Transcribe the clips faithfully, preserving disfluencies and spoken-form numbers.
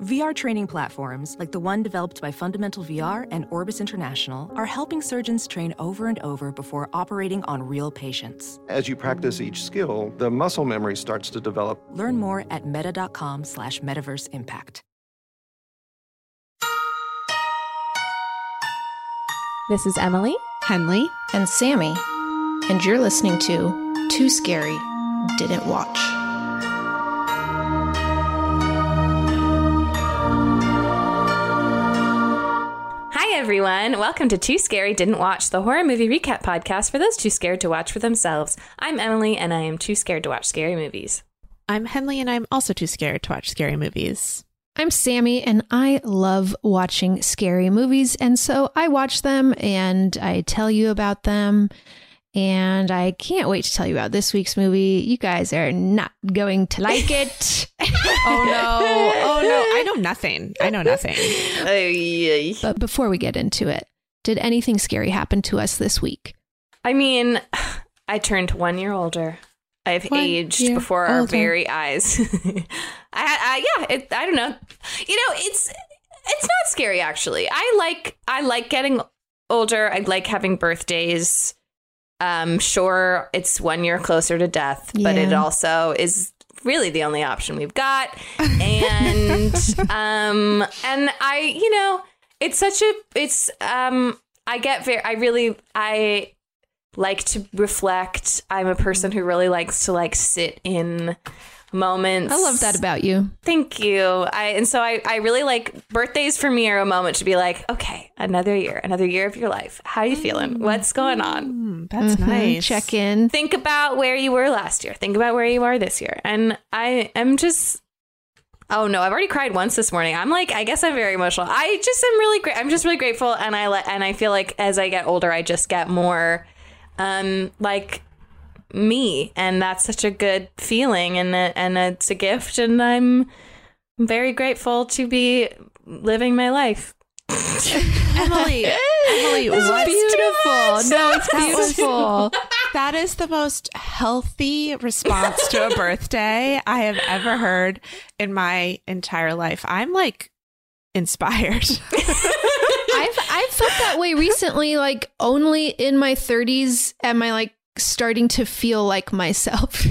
V R training platforms, like the one developed by Fundamental V R and Orbis International, are helping surgeons train over and over before operating on real patients. As you practice each skill, the muscle memory starts to develop. Learn more at meta.com slash metaverse impact. This is Emily, Henley, and Sammy, and you're listening to Too Scary, Didn't Watch. Everyone, welcome to Too Scary Didn't Watch, the horror movie recap podcast for those too scared to watch for themselves. I'm Emily, and I am too scared to watch scary movies. I'm Henley, and I'm also too scared to watch scary movies. I'm Sammy, and I love watching scary movies, and so I watch them, and I tell you about them, and I can't wait to tell you about this week's movie. You guys are not going to like it. Oh, no. Oh, no. I know nothing. I know nothing. But before we get into it, did anything scary happen to us this week? I mean, I turned one year older. I've one aged before older. Our very eyes. I, I yeah, it, I don't know. You know, it's it's not scary, actually. I like I like getting older. I like having birthdays. Um, sure, it's one year closer to death, yeah. But it also is really the only option we've got. And um, and I, you know, it's such a, it's um, I get very, I really, I like to reflect. I'm a person who really likes to like sit in moments. I love that about you. Thank you. I and so I, I really like birthdays for me are a moment to be like, okay, another year, another year of your life. How are you feeling? What's going on? Mm, that's mm-hmm. nice. Check in. Think about where you were last year. Think about where you are this year. And I am just, oh no, I've already cried once this morning. I'm like, I guess I'm very emotional. I just am really great. I'm just really grateful. And I let, and I feel like as I get older, I just get more, um, like. me, and that's such a good feeling, and a, and a, it's a gift, and I'm very grateful to be living my life. Emily, Emily, that was beautiful. No, it's beautiful. That is the most healthy response to a birthday I have ever heard in my entire life. I'm like inspired. I've I've felt that way recently, like only in my thirties am I like starting to feel like myself.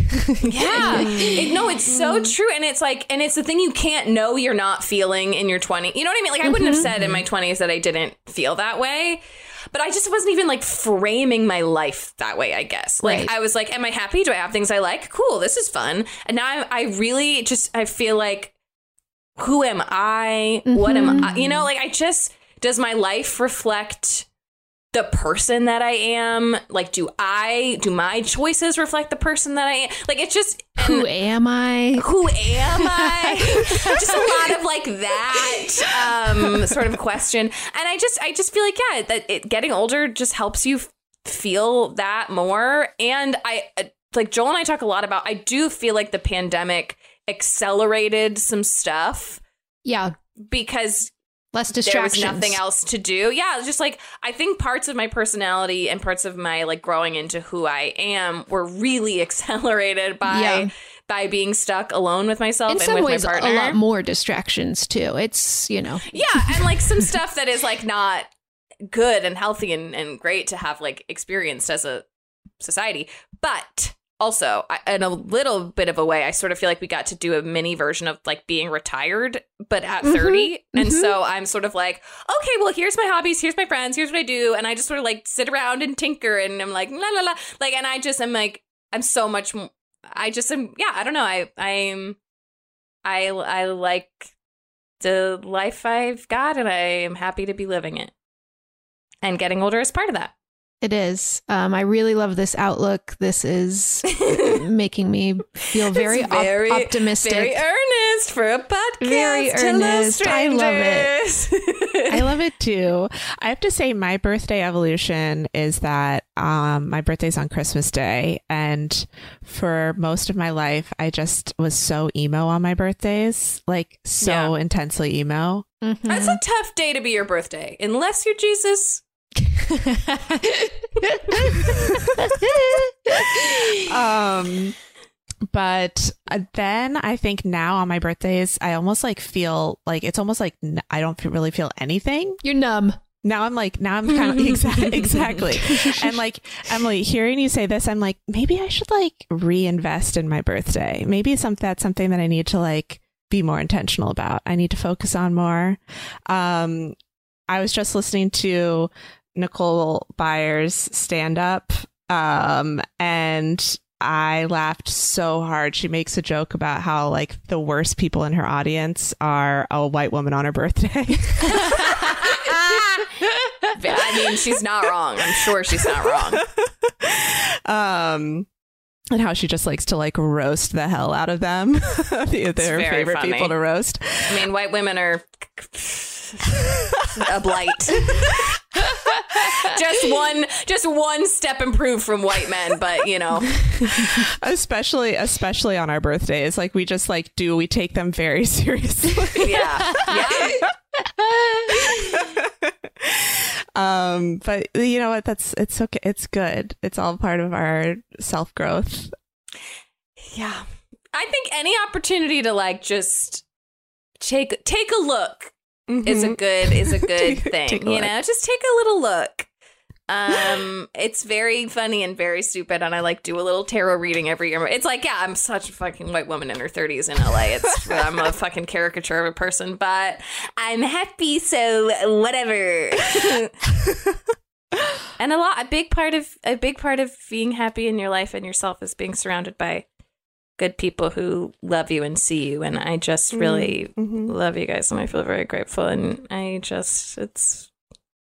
Yeah. It, no, it's so true. And it's like, and it's the thing you can't know you're not feeling in your twenties. You know what I mean? Like, I wouldn't mm-hmm. have said in my twenties that I didn't feel that way, but I just wasn't even like framing my life that way, I guess. Like, right. I was like, am I happy? Do I have things I like? Cool. This is fun. And now I, I really just, I feel like, who am I? Mm-hmm. What am I? You know, like, I just, does my life reflect the person that I am? Like, do I, do my choices reflect the person that I am? Like, it's just... Who am I? Who am I? Just a lot of, like, that um, sort of question. And I just, I just feel like, yeah, that it, getting older just helps you f- feel that more. And I, uh, like, Joel and I talk a lot about, I do feel like the pandemic accelerated some stuff. Yeah. Because... Less distractions. There was nothing else to do. Yeah, just like I think parts of my personality and parts of my like growing into who I am were really accelerated by yeah. by being stuck alone with myself in and some with ways, my partner. A lot more distractions too. It's, you know. Yeah, and like some stuff that is like not good and healthy and, and great to have like experienced as a society. But also, in a little bit of a way, I sort of feel like we got to do a mini version of like being retired, but at mm-hmm, thirty. And mm-hmm. so I'm sort of like, okay, well, here's my hobbies. Here's my friends. Here's what I do. And I just sort of like sit around and tinker. And I'm like, la, la, la. Like, and I just am like, I'm so much. More, I just am. Yeah, I don't know. I I'm I I like the life I've got, and I am happy to be living it. And getting older is part of that. It is. Um, I really love this outlook. This is making me feel very, very op- optimistic. Very earnest for a podcast. Very earnest. I love it. I love it too. I have to say my birthday evolution is that um, my birthday's on Christmas Day. And for most of my life, I just was so emo on my birthdays, like so yeah. intensely emo. Mm-hmm. That's a tough day to be your birthday, unless you're Jesus. um But then I think now on my birthdays, I almost like feel like it's almost like I don't really feel anything. You're numb. Now I'm like, now I'm kind of exa- exactly. And like, Emily, hearing you say this, I'm like, maybe I should like reinvest in my birthday. Maybe some, that's something that I need to like be more intentional about. I need to focus on more. Um, I was just listening to Nicole Byers stand up um, and I laughed so hard. She makes a joke about how like the worst people in her audience are a white woman on her birthday. I mean, she's not wrong. I'm sure she's not wrong. Um, and how she just likes to like roast the hell out of them. They're their favorite funny. people to roast. I mean, white women are a blight. just one, just one step improved from white men, but you know, especially, especially on our birthdays, like we just like do we take them very seriously. yeah, yeah. um, but you know what? That's it's okay. It's good. It's all part of our self-growth. Yeah, I think any opportunity to like just take take a look. Mm-hmm. Is a good is a good take, thing, take a you look. know. Just take a little look. Um, it's very funny and very stupid, and I like do a little tarot reading every year. It's like, yeah, I'm such a fucking white woman in her thirties in L A. It's I'm a fucking caricature of a person, but I'm happy, so whatever. And a lot, a big part of a big part of being happy in your life and yourself is being surrounded by good people who love you and see you. And I just really mm-hmm. love you guys. And I feel very grateful. And I just, it's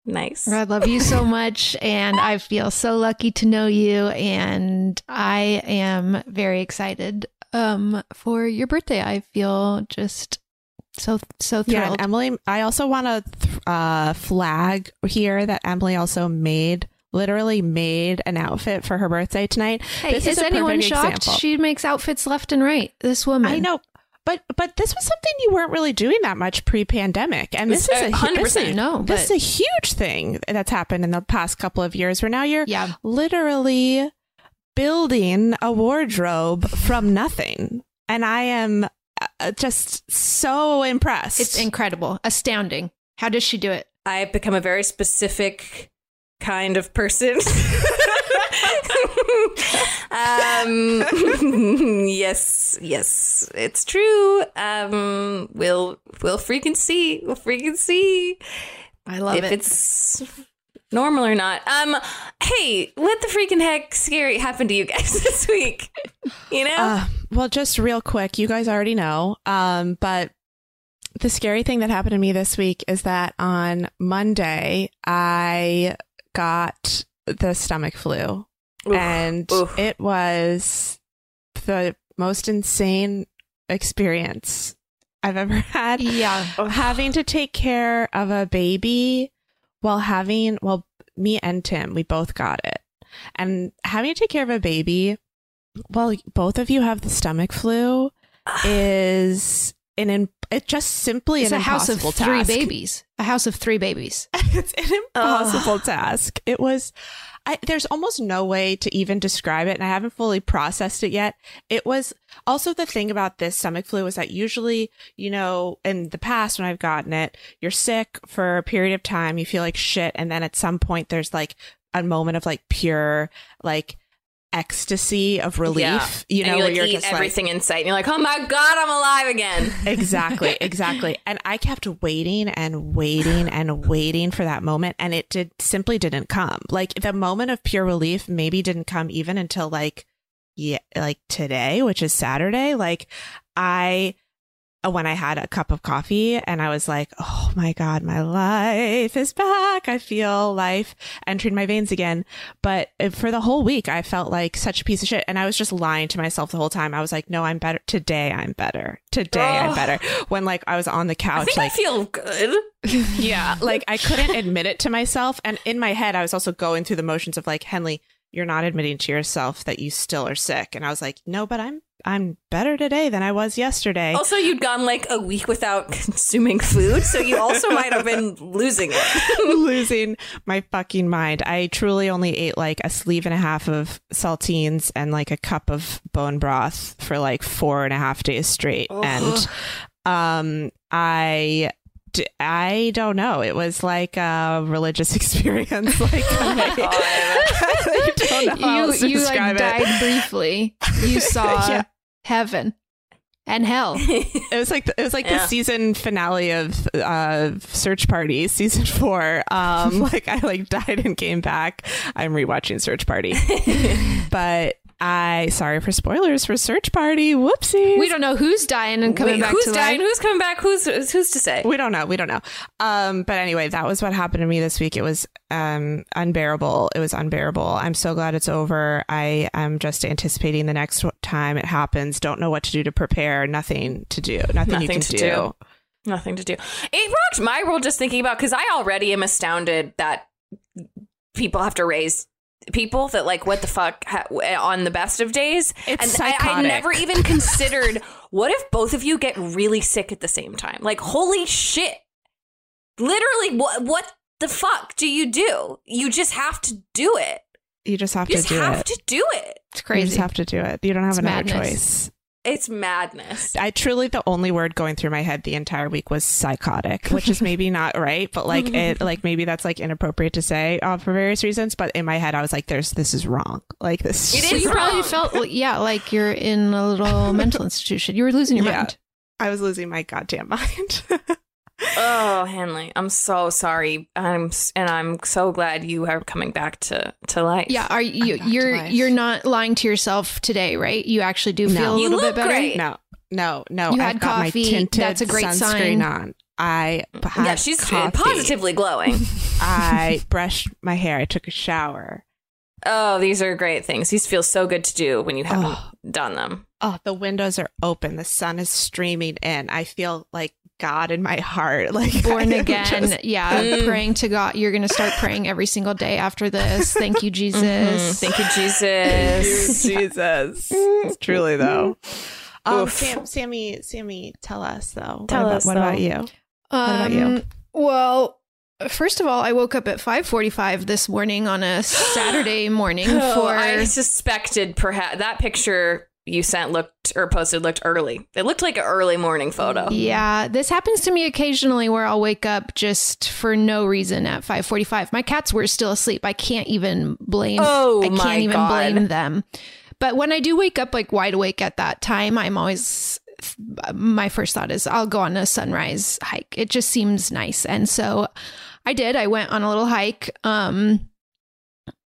nice. I love you so much. And I feel so lucky to know you. And I am very excited um, for your birthday. I feel just so, so thrilled. Yeah, and Emily, I also want to th- uh, flag here that Emily also made literally made an outfit for her birthday tonight. Hey, this is, is anyone shocked? Example. She makes outfits left and right. This woman. I know. But but this was something you weren't really doing that much pre-pandemic. And this it's is a one hundred percent no. This is a huge thing that's happened in the past couple of years where now you're yeah. literally building a wardrobe from nothing. And I am just so impressed. It's incredible. Astounding. How does she do it? I've become a very specific kind of person. um yes yes it's true. um we'll we'll freaking see we'll freaking see I love if it if it's normal or not. Um hey, what the freaking heck scary happened to you guys this week? You know, uh, well, just real quick, you guys already know, um but the scary thing that happened to me this week is that on Monday I got the stomach flu. Oof, and oof. It was the most insane experience I've ever had. Yeah. Having to take care of a baby while having, well, me and Tim, we both got it. And having to take care of a baby while both of you have the stomach flu is an in, it just simply it's an a house of three task. babies a house of three babies it's an impossible Ugh. task. It was I, there's almost no way to even describe it, and I haven't fully processed it yet. It was also the thing about this stomach flu was that usually, you know, in the past when I've gotten it, you're sick for a period of time, you feel like shit, and then at some point there's like a moment of like pure like ecstasy of relief, yeah. you know, and you, like, where you're eat just everything like, in sight, and you're like, oh my god, I'm alive again. Exactly, exactly. And I kept waiting and waiting and waiting for that moment, and it did simply didn't come. Like the moment of pure relief maybe didn't come even until like yeah, like today, which is Saturday. Like I. when I had a cup of coffee and I was like, oh my God, my life is back. I feel life entering my veins again. But for the whole week, I felt like such a piece of shit. And I was just lying to myself the whole time. I was like, no, I'm better. Today, I'm better. Today, oh. I'm better. When like I was on the couch. I think like, I feel good. Yeah. Like I couldn't admit it to myself. And in my head, I was also going through the motions of like, Henley, you're not admitting to yourself that you still are sick. And I was like, no, but I'm I'm better today than I was yesterday. Also, you'd gone like a week without consuming food. So you also might have been losing it. Losing my fucking mind. I truly only ate like a sleeve and a half of saltines and like a cup of bone broth for like four and a half days straight. Oh. And um, I... I don't know. It was like a religious experience. Like, I, I don't know how you, to you describe like it. Died briefly. You saw yeah. heaven and hell. It was like the, it was like yeah. the season finale of uh, Search Party, season four. Um, like I like died and came back. I'm rewatching Search Party, but. I sorry for spoilers for Search Party. Whoopsie. We don't know who's dying and coming Wait, back. Who's to dying? Life. Who's coming back? Who's who's to say? We don't know. We don't know. Um, but anyway, that was what happened to me this week. It was um unbearable. It was unbearable. I'm so glad it's over. I am just anticipating the next time it happens. Don't know what to do to prepare. Nothing to do. Nothing, Nothing you can to do. do. Nothing to do. It rocked my world just thinking about because I already am astounded that people have to raise. People that like what the fuck ha- on the best of days. It's and psychotic. I, I never even considered what if both of you get really sick at the same time? Like, holy shit. Literally, what what the fuck do you do? You just have to do it. You just have you to just do have it. You have to do it. It's crazy. You just have to do it. You don't have it's another madness. choice. It's madness. I truly, the only word going through my head the entire week was psychotic, which is maybe not right, but like it, like maybe that's like inappropriate to say uh, for various reasons. But in my head, I was like, "There's this is wrong. Like this, it is." You probably felt, yeah, like you're in a little mental institution. You were losing your yeah, mind. I was losing my goddamn mind. Oh, Hanley, I'm so sorry. I'm and I'm so glad you are coming back to, to life. Yeah, are you? You're you're not lying to yourself today, right? You actually do no. feel a you little bit better. Great. No, no, no. You I've had got coffee. My tinted That's a great sunscreen sign. On. I had yeah, she's coffee. Positively glowing. I brushed my hair. I took a shower. Oh, these are great things. These feel so good to do when you haven't oh. done them. Oh, the windows are open. The sun is streaming in. I feel like God in my heart, like born again. Just... Yeah. Mm. Praying to God. You're going to start praying every single day after this. Thank you, Jesus. Mm-hmm. Thank you, Jesus. Thank you, Jesus. Yeah. Truly, though. Um, Sam, Sammy, Sammy, tell us, though. Tell what us. About, what though. about you? Um, what about you? Well, first of all, I woke up at five forty-five this morning on a Saturday morning. oh, for I suspected perhaps that picture you sent looked or posted looked early. It looked like an early morning photo. Yeah, this happens to me occasionally where I'll wake up just for no reason at five forty-five. My cats were still asleep. I can't even blame. Oh, I can't my even God. blame them. But when I do wake up like wide awake at that time, I'm always. My first thought is I'll go on a sunrise hike. It just seems nice. And so I did. I went on a little hike. Um,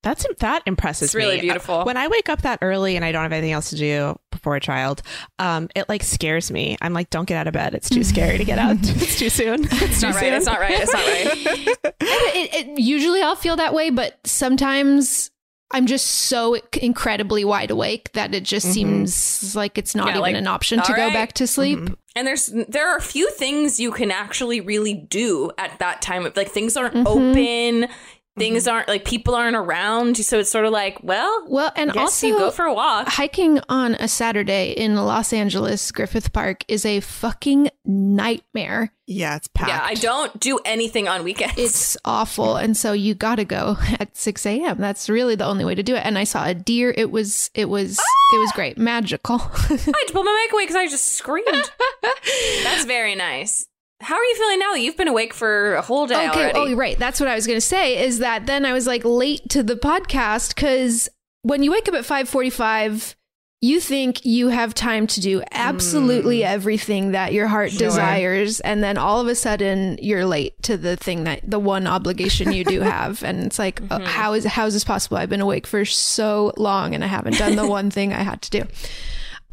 That's that impresses it's really me. Beautiful. When I wake up that early and I don't have anything else to do before a child, um, it like scares me. I'm like, don't get out of bed. It's too scary to get out. It's too soon. It's, it's too not right. Soon. It's not right. It's not right. it, it, it, usually I'll feel that way, but sometimes I'm just so incredibly wide awake that it just mm-hmm. seems like it's not yeah, even like, an option to right. go back to sleep. Mm-hmm. And there's there are a few things you can actually really do at that time. Like things aren't mm-hmm. open. Things aren't like people aren't around. So it's sort of like, well, well, and I guess also you go for a walk. Hiking on a Saturday in Los Angeles, Griffith Park is a fucking nightmare. Yeah, it's packed. Yeah, I don't do anything on weekends. It's awful. And so you got to go at six a.m. That's really the only way to do it. And I saw a deer. It was it was ah! it was great. Magical. I had to pull my mic away because I just screamed. That's very nice. How are you feeling now? You've been awake for a whole day okay, already. Oh, right. That's what I was going to say is that then I was like late to the podcast because when you wake up at five forty-five, you think you have time to do absolutely mm. everything that your heart sure. desires. And then all of a sudden you're late to the thing that the one obligation you do have. And it's like, mm-hmm. oh, how is how is this possible? I've been awake for so long and I haven't done the one thing I had to do.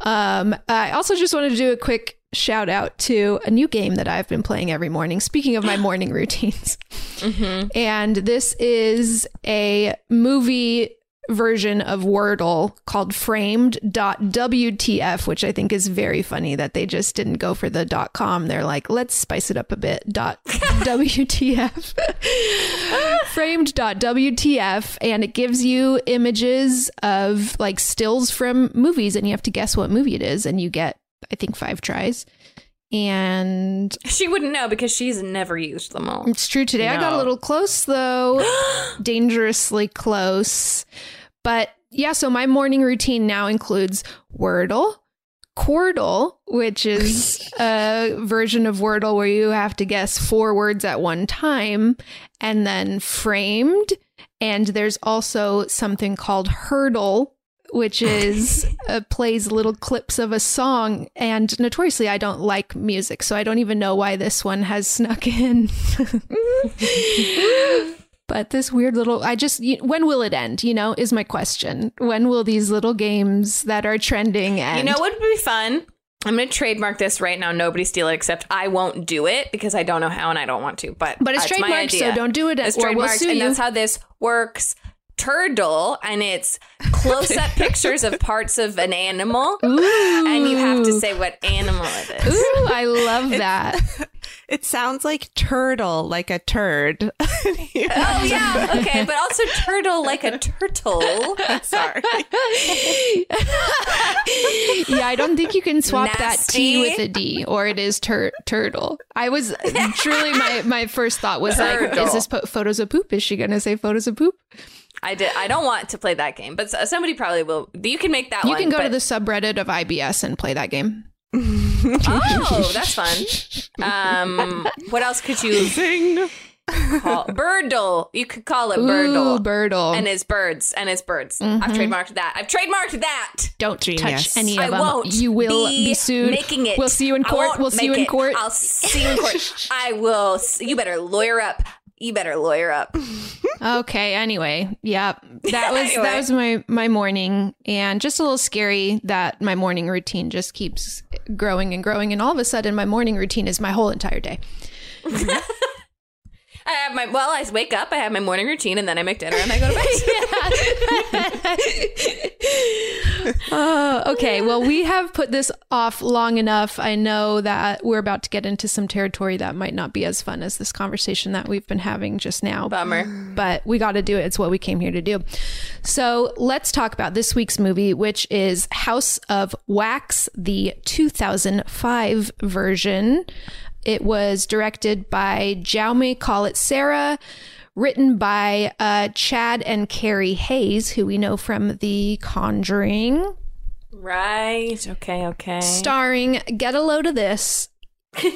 Um, I also just wanted to do a quick shout out to a new game that I've been playing every morning. Speaking of my morning routines. Mm-hmm. And this is a movie version of Wordle called framed dot W T F, which I think is very funny that they just didn't go for the .com. They're like, let's spice it up a bit. .wtf. framed dot W T F, and it gives you images of like stills from movies, and you have to guess what movie it is, and you get, I think, five tries. And she wouldn't know because she's never used them all. It's true. Today no. I got a little close, though. Dangerously close. But yeah, so my morning routine now includes Wordle, Cordle, which is a version of Wordle where you have to guess four words at one time, and then Framed. And there's also something called Hurdle, which is uh, plays little clips of a song. And notoriously, I don't like music, so I don't even know why this one has snuck in. But this weird little, I just, when will it end, you know, is my question. When will these little games that are trending end? You know what would be fun? I'm going to trademark this right now. Nobody steal it, except I won't do it because I don't know how and I don't want to. But, but it's trademarked, so don't do it. It's trademarked, we'll sue you. And that's how this works. Turdle, and it's close-up pictures of parts of an animal. Ooh. And you have to say what animal it is. Ooh, I love that. It's, it sounds like turtle, like a turd. Oh, yeah. Okay, but also turtle, like a turtle. Sorry. Yeah, I don't think you can swap Nasty. That T with a D, or it is tur- turtle. I was truly, my, my first thought was turtle. Like, is this po- photos of poop? Is she going to say photos of poop? I did. I don't want to play that game, but somebody probably will. You can make that you one. You can go but... to the subreddit of I B S and play that game. Oh, that's fun. Um, what else could you Zing. Call? Birdle. You could call it Ooh, Birdle. Birdle. And it's birds. And it's birds. Mm-hmm. I've trademarked that. I've trademarked that. Don't Genius. Touch any of I them. Won't you will be, be sued. Making it. We'll see you in court. We'll see you in it. Court. I'll see you in court. I will. You better lawyer up. You better lawyer up. Okay. Anyway, yeah, that was anyway. that was my my morning, and just a little scary that my morning routine just keeps growing and growing, and all of a sudden my morning routine is my whole entire day. I have my well, I wake up, I have my morning routine, and then I make dinner and I go to bed. Oh, okay. Well, we have put this off long enough. I know that we're about to get into some territory that might not be as fun as this conversation that we've been having just now. Bummer. But we got to do it. It's what we came here to do. So let's talk about this week's movie, which is House of Wax, the two thousand five version. It was directed by Jaume Collet-Serra, written by uh, Chad and Carrie Hayes, who we know from The Conjuring. Right. Okay, okay. Starring, get a load of this,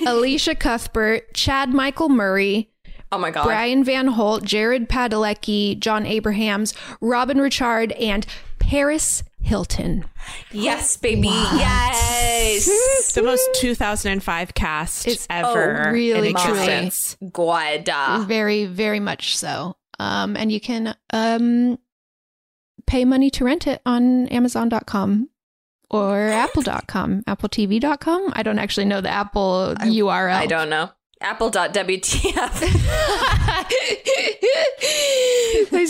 Elisha Cuthbert, Chad Michael Murray, oh my God, Brian Van Holt, Jared Padalecki, John Abrahams, Robin Richard, and Paris Hilton. Yes, baby. What? Yes. The most two thousand five cast it's ever. Oh, really, in existence. Guada. Very, very much so. Um, and you can um, pay money to rent it on Amazon dot com or Apple dot com, Apple T V dot com. I don't actually know the Apple I, U R L. I don't know. Apple dot W T F.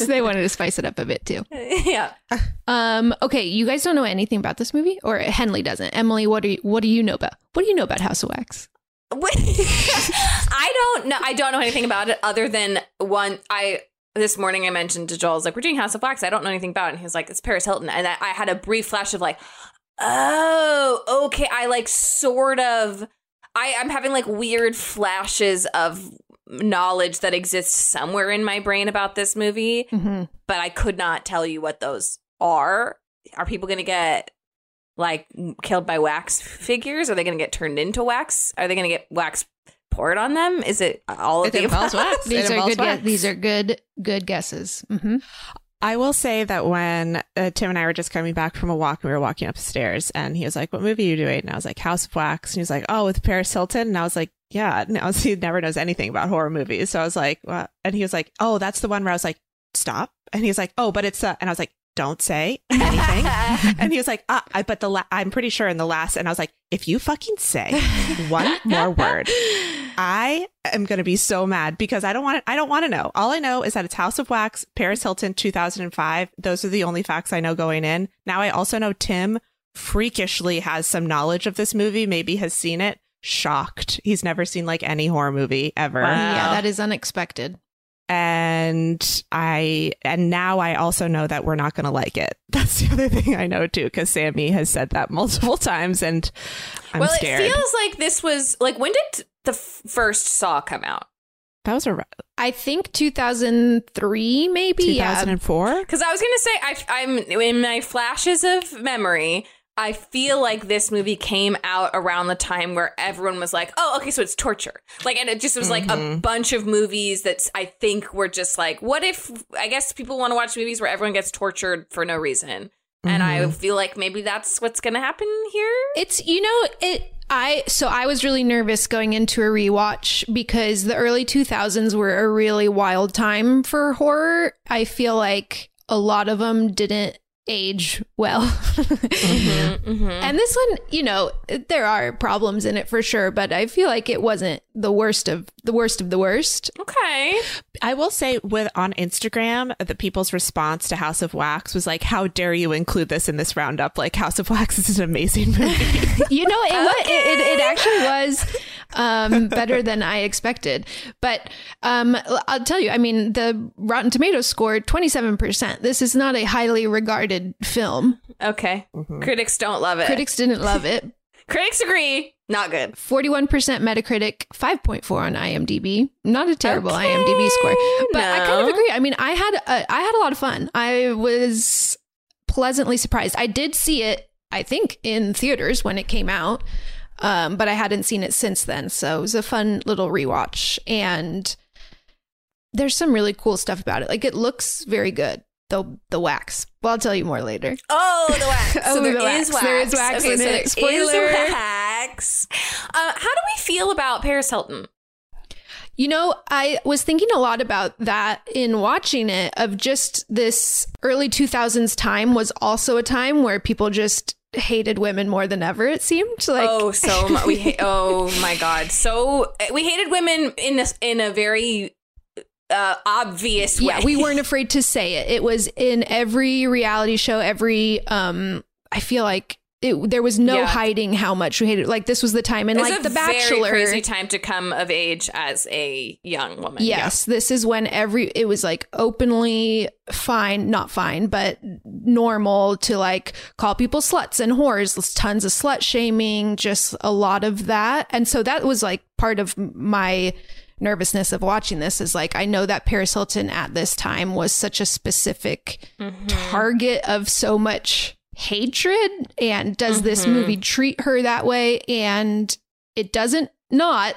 They wanted to spice it up a bit too. Yeah. Um, okay, you guys don't know anything about this movie, or Henley doesn't. Emily, what do you, what do you know about? What do you know about House of Wax? I don't know. I don't know anything about it other than one. I this morning I mentioned to Joel, I was like, we're doing House of Wax. I don't know anything about it. And he was like, it's Paris Hilton. And I, I had a brief flash of like, oh, okay. I like sort of. I, I'm having like weird flashes of knowledge that exists somewhere in my brain about this movie, mm-hmm. but I could not tell you what those are. Are people going to get like killed by wax figures? Are they going to get turned into wax? Are they going to get wax poured on them? Is it all of the above? Wax. These are good. Wax. Gu- these are good. Good guesses. Mm-hmm. I will say that when uh, Tim and I were just coming back from a walk, we were walking upstairs and he was like, what movie are you doing? And I was like, House of Wax. And he was like, oh, with Paris Hilton. And I was like, yeah. No, he never knows anything about horror movies. So I was like, what? And he was like, oh, that's the one where I was like, stop. And he's like, oh, but it's, uh, and I was like, don't say anything. And he was like, ah, I, but the la- I'm pretty sure in the last. And I was like, if you fucking say one more word, I am going to be so mad because I don't want to, I don't want to know. All I know is that it's House of Wax, Paris Hilton, two thousand five. Those are the only facts I know going in. Now I also know Tim freakishly has some knowledge of this movie, maybe has seen it. Shocked. He's never seen like any horror movie ever. Wow. Yeah, that is unexpected. And I and now I also know that we're not going to like it. That's the other thing I know, too, because Sammy has said that multiple times. And I'm well, scared. Well, it feels like this was like, when did the f- first Saw come out? That was a, I think two thousand three, maybe two thousand four. Because yeah. I was going to say, I, I'm in my flashes of memory. I feel like this movie came out around the time where everyone was like, oh, okay, so it's torture. Like, and it just was like mm-hmm. a bunch of movies that I think were just like, what if, I guess people want to watch movies where everyone gets tortured for no reason. Mm-hmm. And I feel like maybe that's what's going to happen here. It's, you know, it, I, so I was really nervous going into a rewatch because the early two thousands were a really wild time for horror. I feel like a lot of them didn't age well. mm-hmm, mm-hmm. And this one, you know, there are problems in it for sure, but I feel like it wasn't the worst of the worst of the worst. Okay. I will say with on Instagram, the people's response to House of Wax was like, how dare you include this in this roundup? Like, House of Wax is an amazing movie. You know, it, okay. was, it, it, it actually was um, better than I expected. But um, I'll tell you, I mean, the Rotten Tomatoes score, twenty-seven percent. This is not a highly regarded film. Okay. Mm-hmm. Critics don't love it. Critics didn't love it. Critics agree. Not good. forty-one percent Metacritic, five point four on IMDb. Not a terrible okay. IMDb score. But no. I kind of agree. I mean, I had a, I had a lot of fun. I was pleasantly surprised. I did see it, I think, in theaters when it came out. Um, but I hadn't seen it since then. So it was a fun little rewatch. And there's some really cool stuff about it. Like, it looks very good. The, the wax. Well, I'll tell you more later. Oh, the wax. oh, so there the is wax. wax. There is wax okay, in so it. Spoiler. Is wax. Uh, how do we feel about Paris Hilton? You know, I was thinking a lot about that in watching it, of just this early two thousands time was also a time where people just hated women more than ever, it seemed like. Oh, so much. we ha- oh my God. So we hated women in a, in a very... Uh, obvious way. Yeah, we weren't afraid to say it. It was in every reality show, every um I feel like it, there was no yeah. hiding how much we hated. Like, this was the time, and like The Bachelor, very crazy time to come of age as a young woman. Yes, yeah. This is when every it was like openly fine, not fine, but normal to like call people sluts and whores. There's tons of slut shaming, just a lot of that, and so that was like part of my nervousness of watching this, is like, I know that Paris Hilton at this time was such a specific mm-hmm. target of so much hatred, and does mm-hmm. this movie treat her that way? And it doesn't not.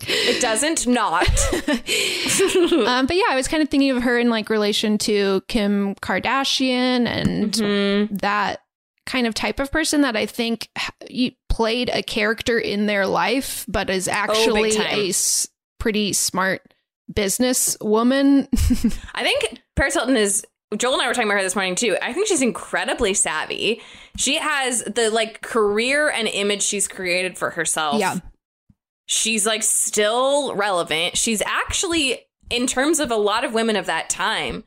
It doesn't not. um, but yeah, I was kind of thinking of her in like relation to Kim Kardashian and mm-hmm. that kind of type of person that I think you played a character in their life, but is actually oh, a s- pretty smart business woman. I think Paris Hilton is, Joel and I were talking about her this morning too. I think she's incredibly savvy. She has the like career and image she's created for herself. Yeah. She's like still relevant. She's actually, in terms of a lot of women of that time,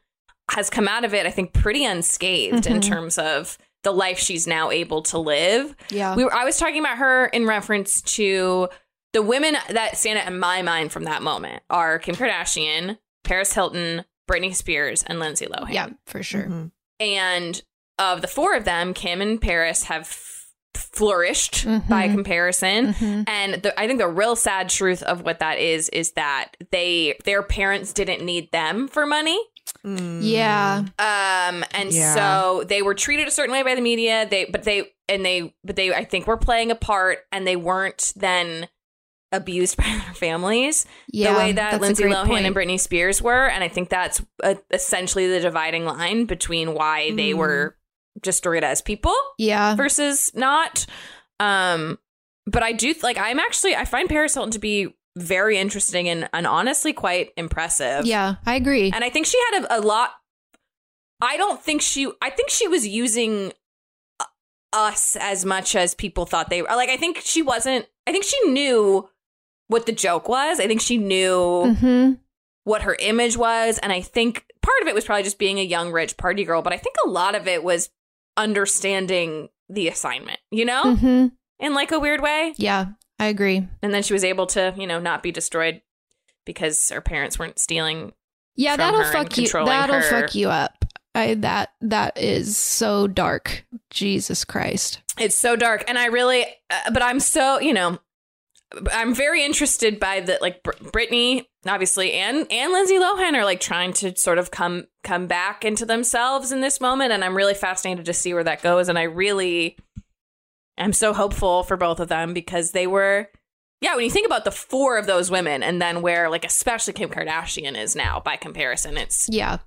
has come out of it, I think, pretty unscathed mm-hmm. in terms of the life she's now able to live. Yeah, we were, I was talking about her in reference to the women that stand out in my mind from that moment are Kim Kardashian, Paris Hilton, Britney Spears, and Lindsay Lohan. Yeah, for sure. Mm-hmm. And of the four of them, Kim and Paris have f- flourished mm-hmm. by comparison. Mm-hmm. And the, I think the real sad truth of what that is, is that they their parents didn't need them for money. Mm. Yeah. Um, and yeah. so they were treated a certain way by the media. They, but they, and they, but they, I think, were playing a part, and they weren't then abused by their families yeah, the way that Lindsay Lohan point. and Britney Spears were. And I think that's uh, essentially the dividing line between why mm. they were just treated as people, yeah, versus not. Um, but I do like. I'm actually, I find Paris Hilton to be very interesting and, and honestly quite impressive. Yeah, I agree. And I think she had a, a lot I don't think she, I think she was using us as much as people thought they were. Like, I think she wasn't, I think she knew what the joke was. I think she knew mm-hmm. what her image was. And I think part of it was probably just being a young, rich party girl. But I think a lot of it was understanding the assignment, you know, mm-hmm. in like a weird way. Yeah, I agree. And then she was able to, you know, not be destroyed because her parents weren't stealing. Yeah, that'll fuck you. That'll fuck you up. I, that that is so dark. Jesus Christ. It's so dark. And I really uh, but I'm so, you know, I'm very interested by the like Br- Britney, obviously, and and Lindsay Lohan are like trying to sort of come come back into themselves in this moment. And I'm really fascinated to see where that goes. And I really am so hopeful for both of them because they were. Yeah, when you think about the four of those women and then where like especially Kim Kardashian is now by comparison, it's yeah.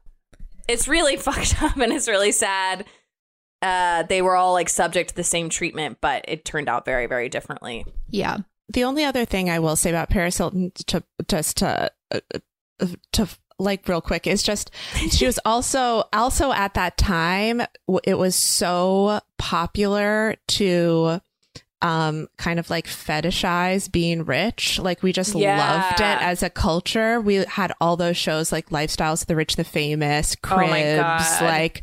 It's really fucked up and it's really sad. Uh, they were all like subject to the same treatment, but it turned out very, very differently. Yeah. The only other thing I will say about Paris Hilton, to just to uh, to like real quick, is just she was also also at that time. It was so popular to um kind of like fetishize being rich. Like we just yeah. loved it as a culture. We had all those shows like Lifestyles of the Rich, the Famous, Cribs, oh my God. Like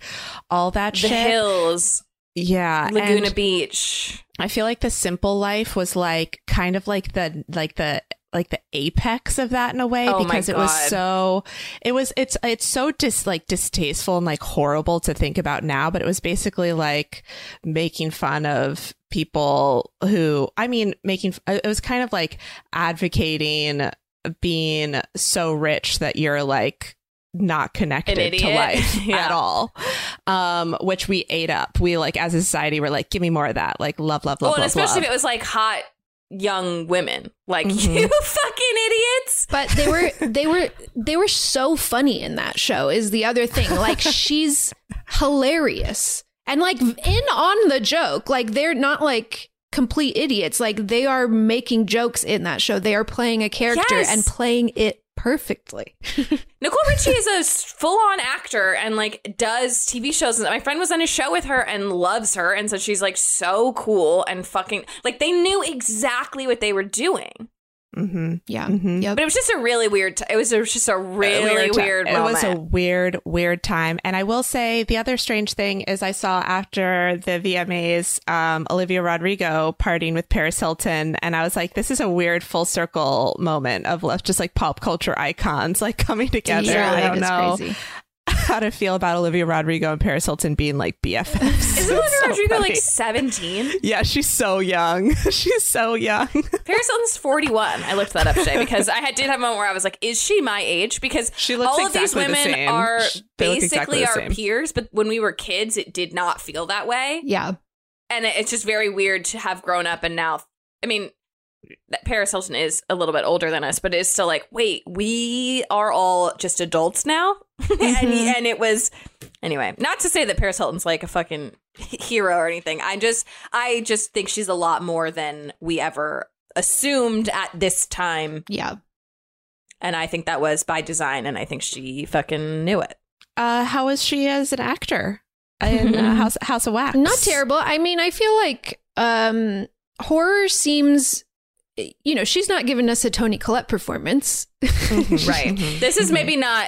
all that the shit. The Hills. Yeah. Laguna and Beach. I feel like The Simple Life was like kind of like the like the like the apex of that in a way oh because it was so it was it's it's so dis like distasteful and like horrible to think about now, but it was basically like making fun of people who I mean making it was kind of like advocating being so rich that you're like not connected to life yeah. at all, um which we ate up. We like as a society we're like give me more of that, like love love love well, love, especially love. If it was like hot young women like mm-hmm. you fucking idiots, but they were they were they were so funny in that show is the other thing. Like she's hilarious and like in on the joke, like they're not like complete idiots, like they are making jokes in that show. They are playing a character yes. and playing it perfectly. Nicole Richie is a full-on actor and like does T V shows. My friend was on a show with her and loves her, and so she's like so cool and fucking like they knew exactly what they were doing. Mm-hmm. Yeah, mm-hmm. Yep. But it was just a really weird. T- it was a, just a really a weird. weird it moment. was a weird, weird time. And I will say the other strange thing is I saw after the V M As, um, Olivia Rodrigo partying with Paris Hilton, and I was like, this is a weird full circle moment of just like pop culture icons like coming together. Yeah, I don't know crazy. how to feel about Olivia Rodrigo and Paris Hilton being like B F Fs. Isn't Olivia so Rodrigo funny. Like seventeen? Yeah, she's so young. She's so young. Paris Hilton's forty-one. I looked that up today because I had, did have a moment where I was like, is she my age? Because she looks all of exactly these women the are they basically exactly our peers, but when we were kids, it did not feel that way. Yeah. And it's just very weird to have grown up and now, I mean, Paris Hilton is a little bit older than us, but it's still like, wait, we are all just adults now. Mm-hmm. and, and it was anyway, not to say that Paris Hilton's like a fucking hero or anything. I just I just think she's a lot more than we ever assumed at this time. Yeah. And I think that was by design. And I think she fucking knew it. Uh, how is she as an actor in uh, House, House of Wax? Not terrible. I mean, I feel like um, horror seems. You know, she's not giving us a Toni Collette performance. Mm-hmm. Right. Mm-hmm. This is maybe not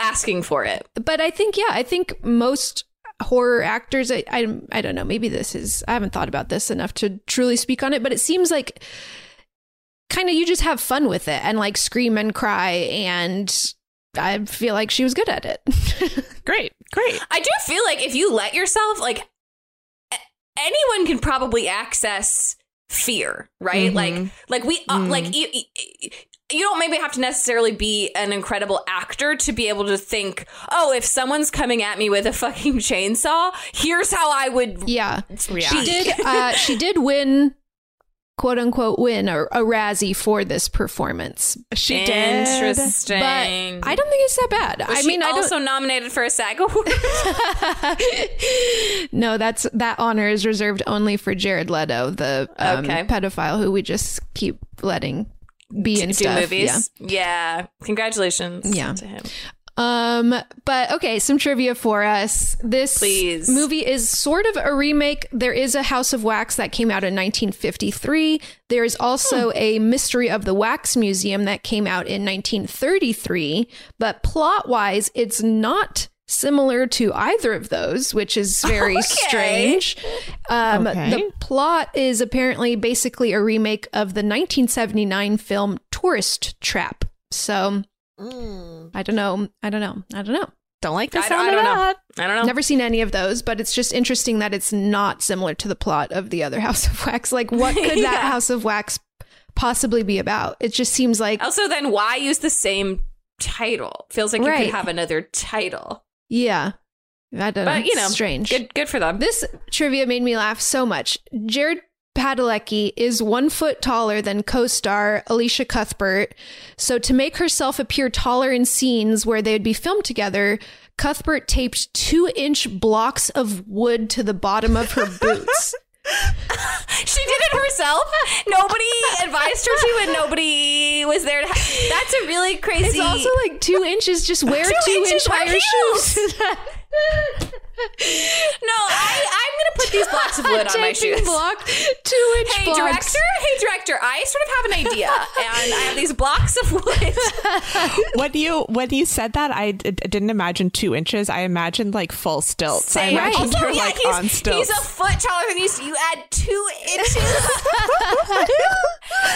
asking for it. But I think, yeah, I think most horror actors, I, I, I don't know, maybe this is, I haven't thought about this enough to truly speak on it, but it seems like kind of you just have fun with it and like scream and cry. And I feel like she was good at it. Great. Great. I do feel like if you let yourself, like anyone can probably access fear, right? Mm-hmm. Like, like we, uh, mm-hmm. like you, you don't maybe have to necessarily be an incredible actor to be able to think, oh, if someone's coming at me with a fucking chainsaw, here's how I would yeah. react. She did, uh, she did win, quote unquote, win a, a Razzie for this performance. She did. Interesting. But I don't think it's that bad. Was I she mean, also I nominated for a SAG award. No, that's that honor is reserved only for Jared Leto, the um, okay. pedophile who we just keep letting be in do stuff. Movies. Yeah. yeah. Congratulations. Yeah. To him. Um, but okay, some trivia for us. This Please. movie is sort of a remake. There is a House of Wax that came out in nineteen fifty-three. There is also hmm. a Mystery of the Wax Museum that came out in nineteen thirty-three. But plot wise, it's not similar to either of those, which is very okay. strange. Um, okay. The plot is apparently basically a remake of the nineteen seventy-nine film Tourist Trap. So... Mm. I don't know. I don't know. I don't know. Don't like the sound of that. I don't know. Never seen any of those, but it's just interesting that it's not similar to the plot of the other House of Wax. Like, what could yeah. that House of Wax possibly be about? It just seems like... Also, then why use the same title? Feels like right. you could have another title. Yeah. I don't but, know. It's you know, strange. Good, good for them. This trivia made me laugh so much. Jared Padalecki is one foot taller than co-star Elisha Cuthbert. So to make herself appear taller in scenes where they'd be filmed together, Cuthbert taped two inch blocks of wood to the bottom of her boots. She did it herself. Nobody advised her to, and nobody was there to ha- that's a really crazy. It's also like two inches. Just wear two, two inch higher shoes. No, I, I'm going to put these blocks of wood on my shoes. Block, two inch hey, blocks. director, hey, director, I sort of have an idea, and I have these blocks of wood. When you, when you said that, I d- didn't imagine two inches. I imagined, like, full stilts. Same. I imagined right. her, yeah, like, he's, on stilts. He's a foot taller than you, so you add two inches.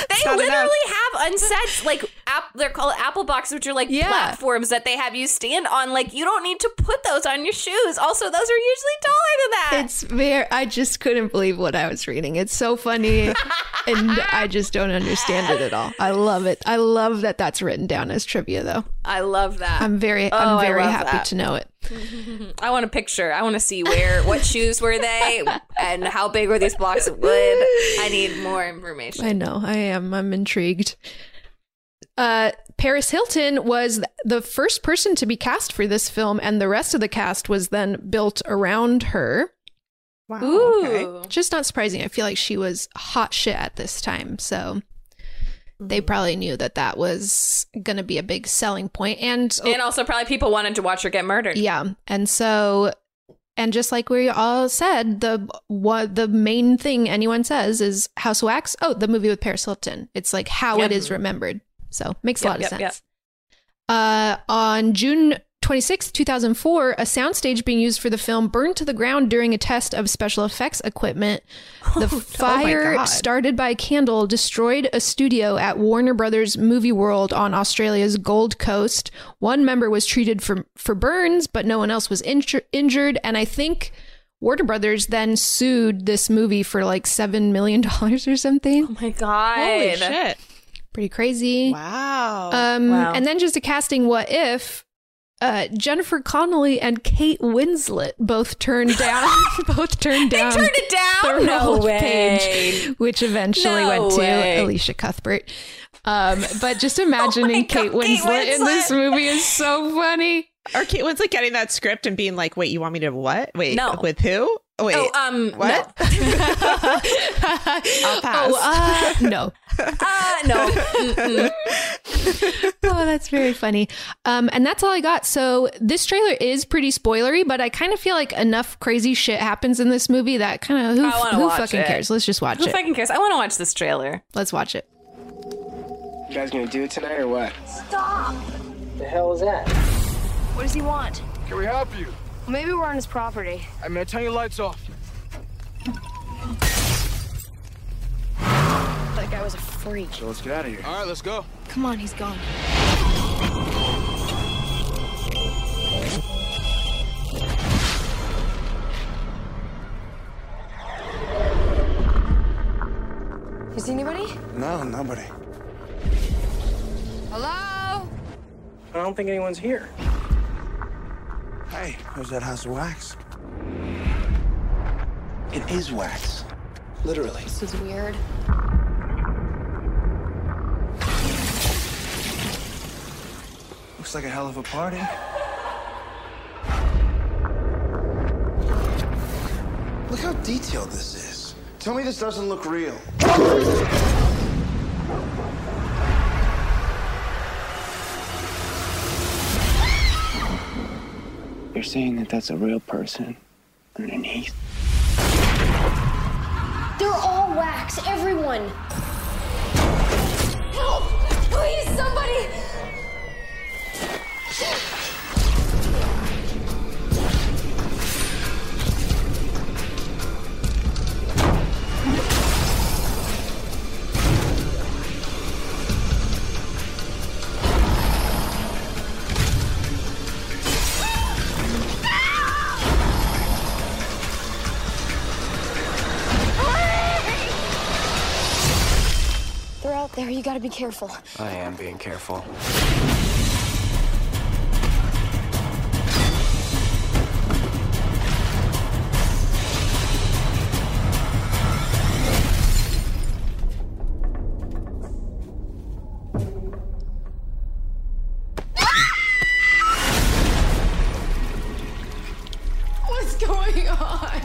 They literally enough. have unset, like, ap- they're called apple boxes, which are, like, yeah. platforms that they have you stand on. Like, you don't need to put those on your shoes. Also, those are usually taller than that. It's very, I just couldn't believe what I was reading. It's so funny. And I just don't understand it at all. I love it. I love that that's written down as trivia, though. I love that. I'm very, oh, I'm very happy that. to know it. I want a picture. I want to see where, what shoes were they, and how big were these blocks of wood. I need more information. I know. I am. I'm intrigued. Uh, Paris Hilton was the first person to be cast for this film, and the rest of the cast was then built around her. Wow. Ooh. Okay. Just not surprising. I feel like she was hot shit at this time, so mm-hmm. they probably knew that that was going to be a big selling point. And, and also probably people wanted to watch her get murdered. Yeah. And so, and just like we all said, the what the main thing anyone says is House of Wax. Oh, the movie with Paris Hilton. It's like how yep. it is remembered. So makes a yep, lot of yep, sense. Yep. Uh, on June twenty-sixth, two thousand four, a soundstage being used for the film burned to the ground during a test of special effects equipment. The oh, fire oh started by a candle destroyed a studio at Warner Brothers Movie World on Australia's Gold Coast. One member was treated for, for burns, but no one else was inju- injured. And I think Warner Brothers then sued this movie for like seven million dollars or something. Oh my God. Holy shit. Pretty crazy. Wow. Um, wow. And then just a casting what if, uh, Jennifer Connelly and Kate Winslet both turned down. both turned down. They turned it down? No way. Page, which eventually no went way. to Elisha Cuthbert. Um, but just imagining oh Kate, God, Winslet Kate Winslet in this movie is so funny. Or Kate Winslet getting that script and being like, wait, you want me to what? Wait, no. With who? Oh, wait, oh, um, what? No. I'll pass. Oh, uh, no. Uh, no. Oh, that's very funny. Um, and that's all I got. So this trailer is pretty spoilery, but I kind of feel like enough crazy shit happens in this movie that kind of who, who fucking it. cares? Let's just watch who it. Who fucking cares? I want to watch this trailer. Let's watch it. You guys gonna do it tonight or what? Stop! The hell is that? What does he want? Can we help you? Maybe we're on his property. I'm gonna turn your lights off. That guy was a freak. So let's get out of here. All right, let's go. Come on, he's gone. Is anybody? No, nobody. Hello? I don't think anyone's here. Hey, there's that House of Wax. It is wax. Literally. This is weird. Looks like a hell of a party. Look how detailed this is. Tell me this doesn't look real. You're saying that that's a real person underneath? They're all wax, everyone. Help! Please, somebody! There, you gotta be careful. I am being careful. What's going on?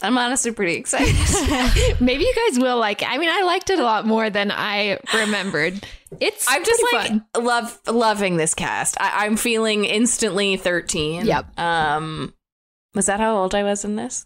I'm honestly pretty excited. Maybe you guys will like it. I mean, I liked it a lot more than I remembered. It's I'm just like fun. love loving this cast. I, I'm feeling instantly thirteen. Yep. Um, was that how old I was in this?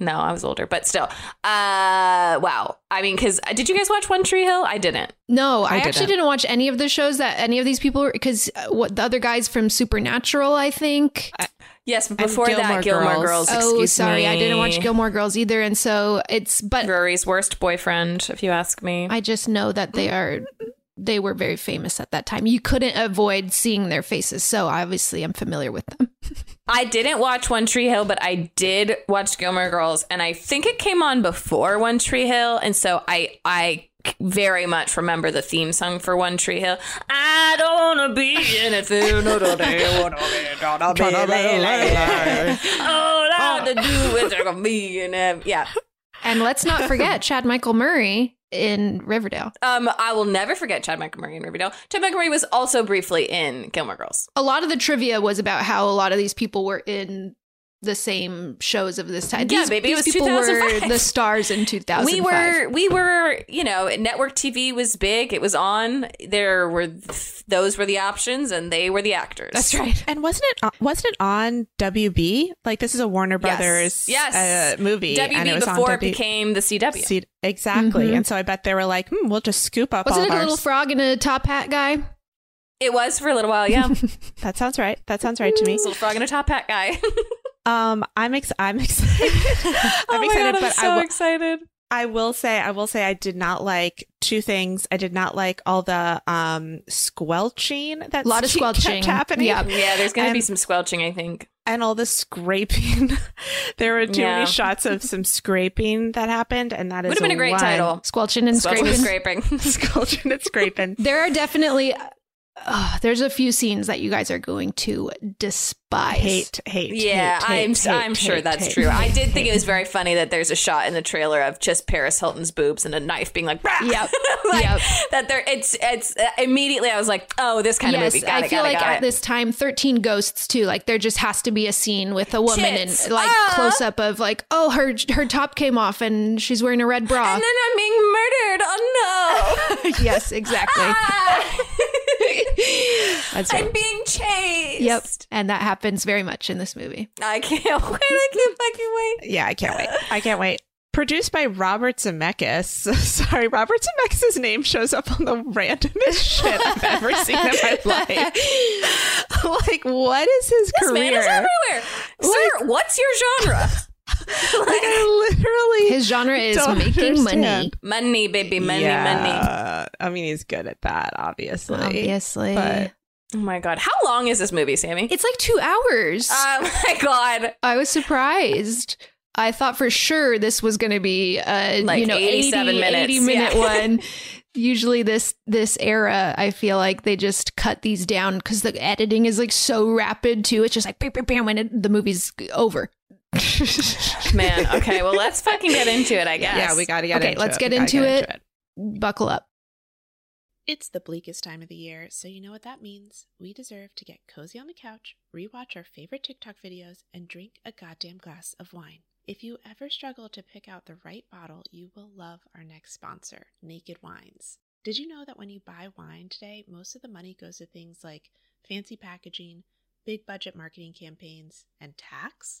No, I was older, but still. Uh, wow. I mean, because did you guys watch One Tree Hill? I didn't. No, I, I didn't. actually didn't watch any of the shows that any of these people because uh, what the other guys from Supernatural, I think. I, Yes, but before Gilmore that, Gilmore Girls. Girls excuse oh, sorry, me. I didn't watch Gilmore Girls either, and so it's but Rory's worst boyfriend, if you ask me. I just know that they are they were very famous at that time. You couldn't avoid seeing their faces, so obviously I'm familiar with them. I didn't watch One Tree Hill, but I did watch Gilmore Girls, and I think it came on before One Tree Hill, and so I I. very much remember the theme song for One Tree Hill. I don't want to be anything. All I have to do is I'm being him. Yeah. And let's not forget Chad Michael Murray in Riverdale. Um, I will never forget Chad Michael Murray in Riverdale. Chad Michael Murray was also briefly in Gilmore Girls. A lot of the trivia was about how a lot of these people were in the same shows of this time. Yeah, these, maybe these it was people were the stars in two thousand five. We were, we were, you know, network T V was big. It was on. There were th- those were the options, and they were the actors. That's right. And wasn't it wasn't it on W B? Like this is a Warner Brothers yes. Yes. Uh, movie. W B and it was before on w- it became the C W. C- exactly. Mm-hmm. And so I bet they were like, hmm, we'll just scoop up. Wasn't all it of a ours. Little frog and a top hat guy? It was for a little while. Yeah, that sounds right. That sounds right to me. Little frog and a top hat guy. Um, I'm ex- I'm excited. I'm oh excited, God, I'm but so I w- excited. I will say, I will say, I did not like two things. I did not like all the um squelching. That's a lot of squelching kept happening. Yeah, yeah. There's going to be some squelching, I think, and all the scraping. There were too yeah. many shots of some scraping that happened, and that is would have been a great one. Title. Squelching and squelching scraping. And scraping. Squelching and scraping. There are definitely. Oh, there's a few scenes that you guys are going to despise. Hate, hate, yeah, hate, I'm hate, I'm hate, sure hate, that's hate, true. Hate, I did hate. think it was very funny that there's a shot in the trailer of just Paris Hilton's boobs and a knife being like, yep, like yep. That there, it's it's uh, immediately I was like, oh, this kind yes, of movie. Got I it, feel got like got at it. This time, thirteen Ghosts too. Like there just has to be a scene with a woman Chits. and like uh, close up of like, oh, her her top came off and she's wearing a red bra. And then I'm being murdered. Oh no. Yes, exactly. Ah. That's right. I'm being chased. Yep. And that happens very much in this movie. I can't wait. I can't fucking wait. Yeah, I can't wait. I can't wait. Produced by Robert Zemeckis. Sorry, Robert Zemeckis' name shows up on the randomest shit I've ever seen in my life. Like, what is his this career? This man is everywhere. Like, sir, what's your genre? Like, like I literally his genre is making understand. money money baby money yeah. money I mean he's good at that obviously obviously but oh my god, how long is this movie, Sammy? It's like two hours. Oh my god, I was surprised. I thought for sure this was going to be a like you know eighty-seven minutes eighty minute yeah. one. Usually this this era, I feel like they just cut these down because the editing is like so rapid too. It's just like bam, bam, bam, when it, the movie's over. Man, okay, well let's fucking get into it, I guess. Yeah, we gotta get okay, into it. Okay, let's get, into, get it. into it. Buckle up. It's the bleakest time of the year, so you know what that means. We deserve to get cozy on the couch, rewatch our favorite TikTok videos, and drink a goddamn glass of wine. If you ever struggle to pick out the right bottle, you will love our next sponsor, Naked Wines. Did you know that when you buy wine today, most of the money goes to things like fancy packaging, big budget marketing campaigns, and tax?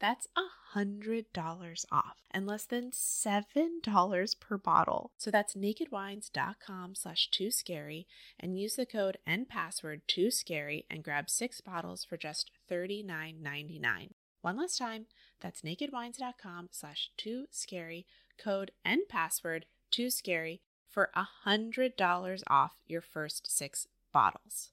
That's one hundred dollars off and less than seven dollars per bottle. So that's nakedwines.com slash too scary and use the code and password too scary and grab six bottles for just thirty-nine ninety-nine. One last time, that's nakedwines.com slash too scary, code and password too scary for one hundred dollars off your first six bottles.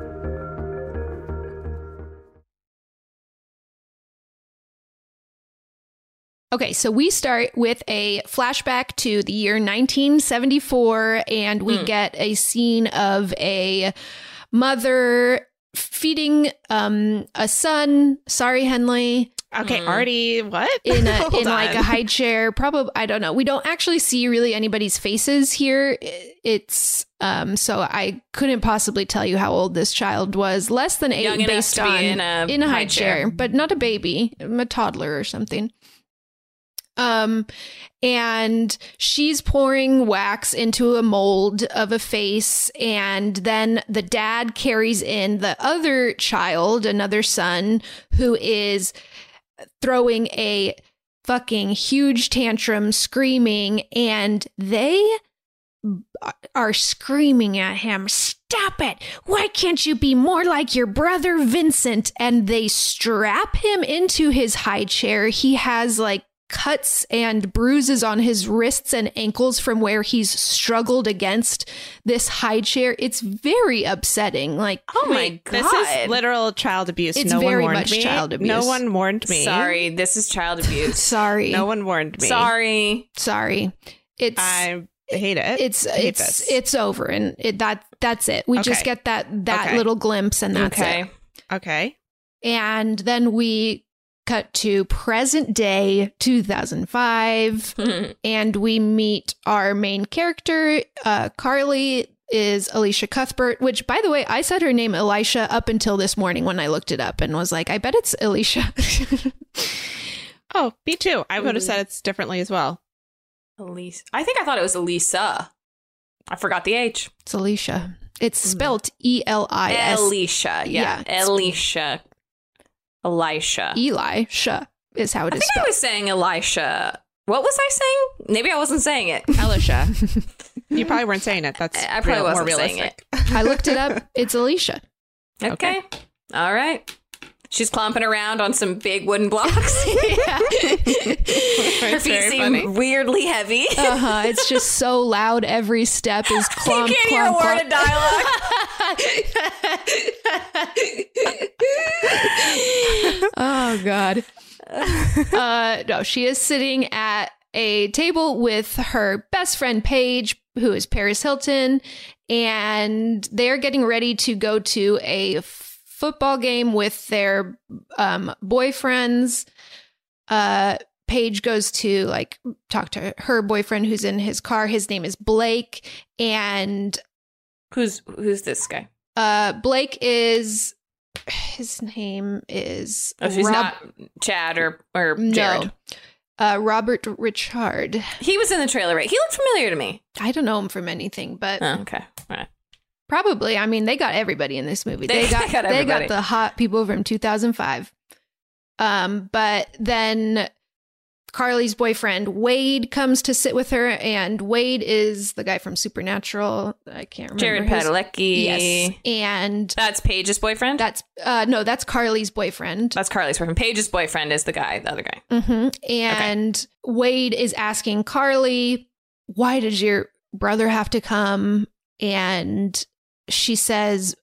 Okay, so we start with a flashback to the year nineteen seventy-four, and we mm. get a scene of a mother feeding um, a son. Sorry, Henley. Okay, mm. Artie, what? In, a, in like a high chair. Probably, I don't know. We don't actually see really anybody's faces here. It's um, so I couldn't possibly tell you how old this child was. Less than eight, young based on in a, in a high, high chair. chair, but not a baby, a toddler or something. Um, and she's pouring wax into a mold of a face. And then the dad carries in the other child, another son, who is throwing a fucking huge tantrum, screaming, and they are screaming at him, "Stop it! Why can't you be more like your brother Vincent?" And they strap him into his high chair. He has like cuts and bruises on his wrists and ankles from where he's struggled against this high chair. It's very upsetting. Like, oh my God. This is literal child abuse. It's no very one warned much me. Child abuse. No one warned me. Sorry, this is child abuse. Sorry. No one warned me. Sorry. Sorry. It's I hate it. It's hate it's this. It's over and it, that that's it. We okay. just get that that okay. little glimpse and that's okay. it. Okay. And then we cut to present day two thousand five, and we meet our main character. Uh, Carly is Elisha Cuthbert, which, by the way, I said her name Elisha up until this morning when I looked it up and was like, I bet it's Elisha. Oh, me too. I would have said it's differently as well. Elise. I think I thought it was Elisa. I forgot the H. It's Elisha. It's spelt E L I S. Elisha. Yeah. yeah Elisha. Elisha. Elisha is how it I is. I think spelled. I was saying Elisha. What was I saying? Maybe I wasn't saying it. Elisha. You probably weren't saying it. That's I probably real, wasn't more saying it. I looked it up. It's Elisha. Okay. okay. All right. She's clomping around on some big wooden blocks. Her feet seem funny. Weirdly heavy. uh huh. It's just so loud. Every step is clomp. You can't hear a word of dialogue. Oh Oh, God. uh, no, she is sitting at a table with her best friend, Paige, who is Paris Hilton, and they're getting ready to go to a f- football game with their um, boyfriends. Uh, Paige goes to like talk to her boyfriend who's in his car. His name is Blake. And who's who's this guy? Uh, Blake is his name is oh, so he's Rob- not Chad or, or Jared. No. Uh, Robert Richard. He was in the trailer, right? He looked familiar to me. I don't know him from anything, but oh, okay, all right. Probably. I mean, they got everybody in this movie. They, they got, got they got the hot people from two thousand five. Um, but then Carly's boyfriend Wade comes to sit with her, and Wade is the guy from Supernatural. I can't remember. Jared Padalecki. Yes, and that's Paige's boyfriend. That's uh, no, that's Carly's boyfriend. That's Carly's boyfriend. Paige's boyfriend is the guy, the other guy. Mm-hmm. And okay. Wade is asking Carly, "Why did your brother have to come?" And she says,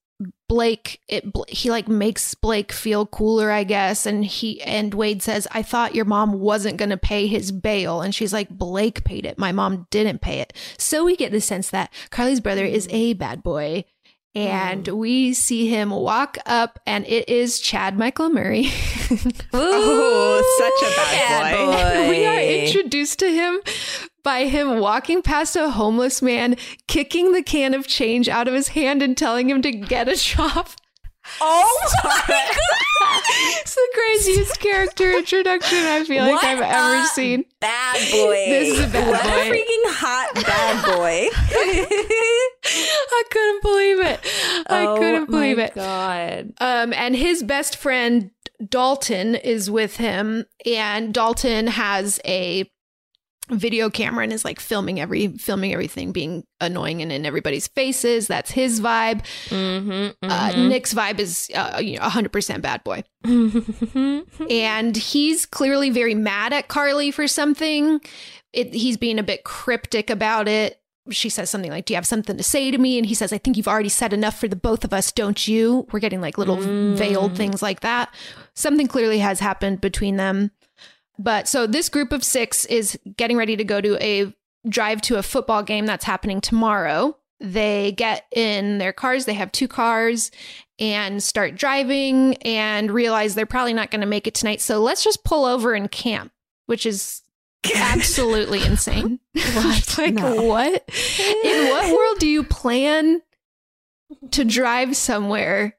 Blake, it, he like makes Blake feel cooler, I guess. And he and Wade says, I thought your mom wasn't going to pay his bail. And she's like, Blake paid it. My mom didn't pay it. So we get the sense that Carly's brother is a bad boy. And mm. we see him walk up, and it is Chad Michael Murray. Oh, such a bad, bad boy. boy. We are introduced to him by him walking past a homeless man, kicking the can of change out of his hand and telling him to get a job. Oh, my God. It's the craziest character introduction I feel what like I've ever seen. Bad boy. This is a bad what boy. What a freaking hot bad boy. I couldn't believe it. I oh couldn't believe my it. God. Um, and his best friend, Dalton, is with him. And Dalton has a video camera and is like filming every filming everything, being annoying and in everybody's faces. That's his vibe. Mm-hmm, mm-hmm. Uh, Nick's vibe is uh, you know, one hundred percent bad boy. And he's clearly very mad at Carly for something. It, he's being a bit cryptic about it. She says something like, do you have something to say to me? And he says, I think you've already said enough for the both of us, don't you? We're getting like little mm. veiled things like that. Something clearly has happened between them. But so this group of six is getting ready to go to a drive to a football game that's happening tomorrow. They get in their cars. They have two cars and start driving and realize they're probably not going to make it tonight. So let's just pull over and camp, which is absolutely insane. What? Like, no. What? In what world do you plan to drive somewhere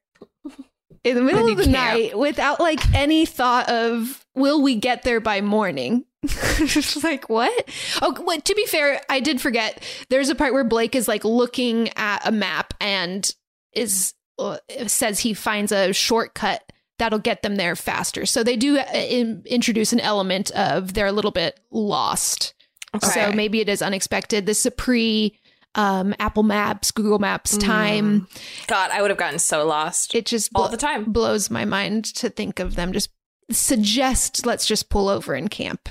in the middle of the camp. night without like any thought of, will we get there by morning? It's like, what? Oh, well, to be fair, I did forget. There's a part where Blake is like looking at a map and is uh, says he finds a shortcut that'll get them there faster. So they do uh, in, introduce an element of they're a little bit lost. Okay. So maybe it is unexpected. This is a pre- Um, Apple Maps, Google Maps time. Mm. God, I would have gotten so lost. It just bl- all the time blows my mind to think of them just suggest let's just pull over and camp.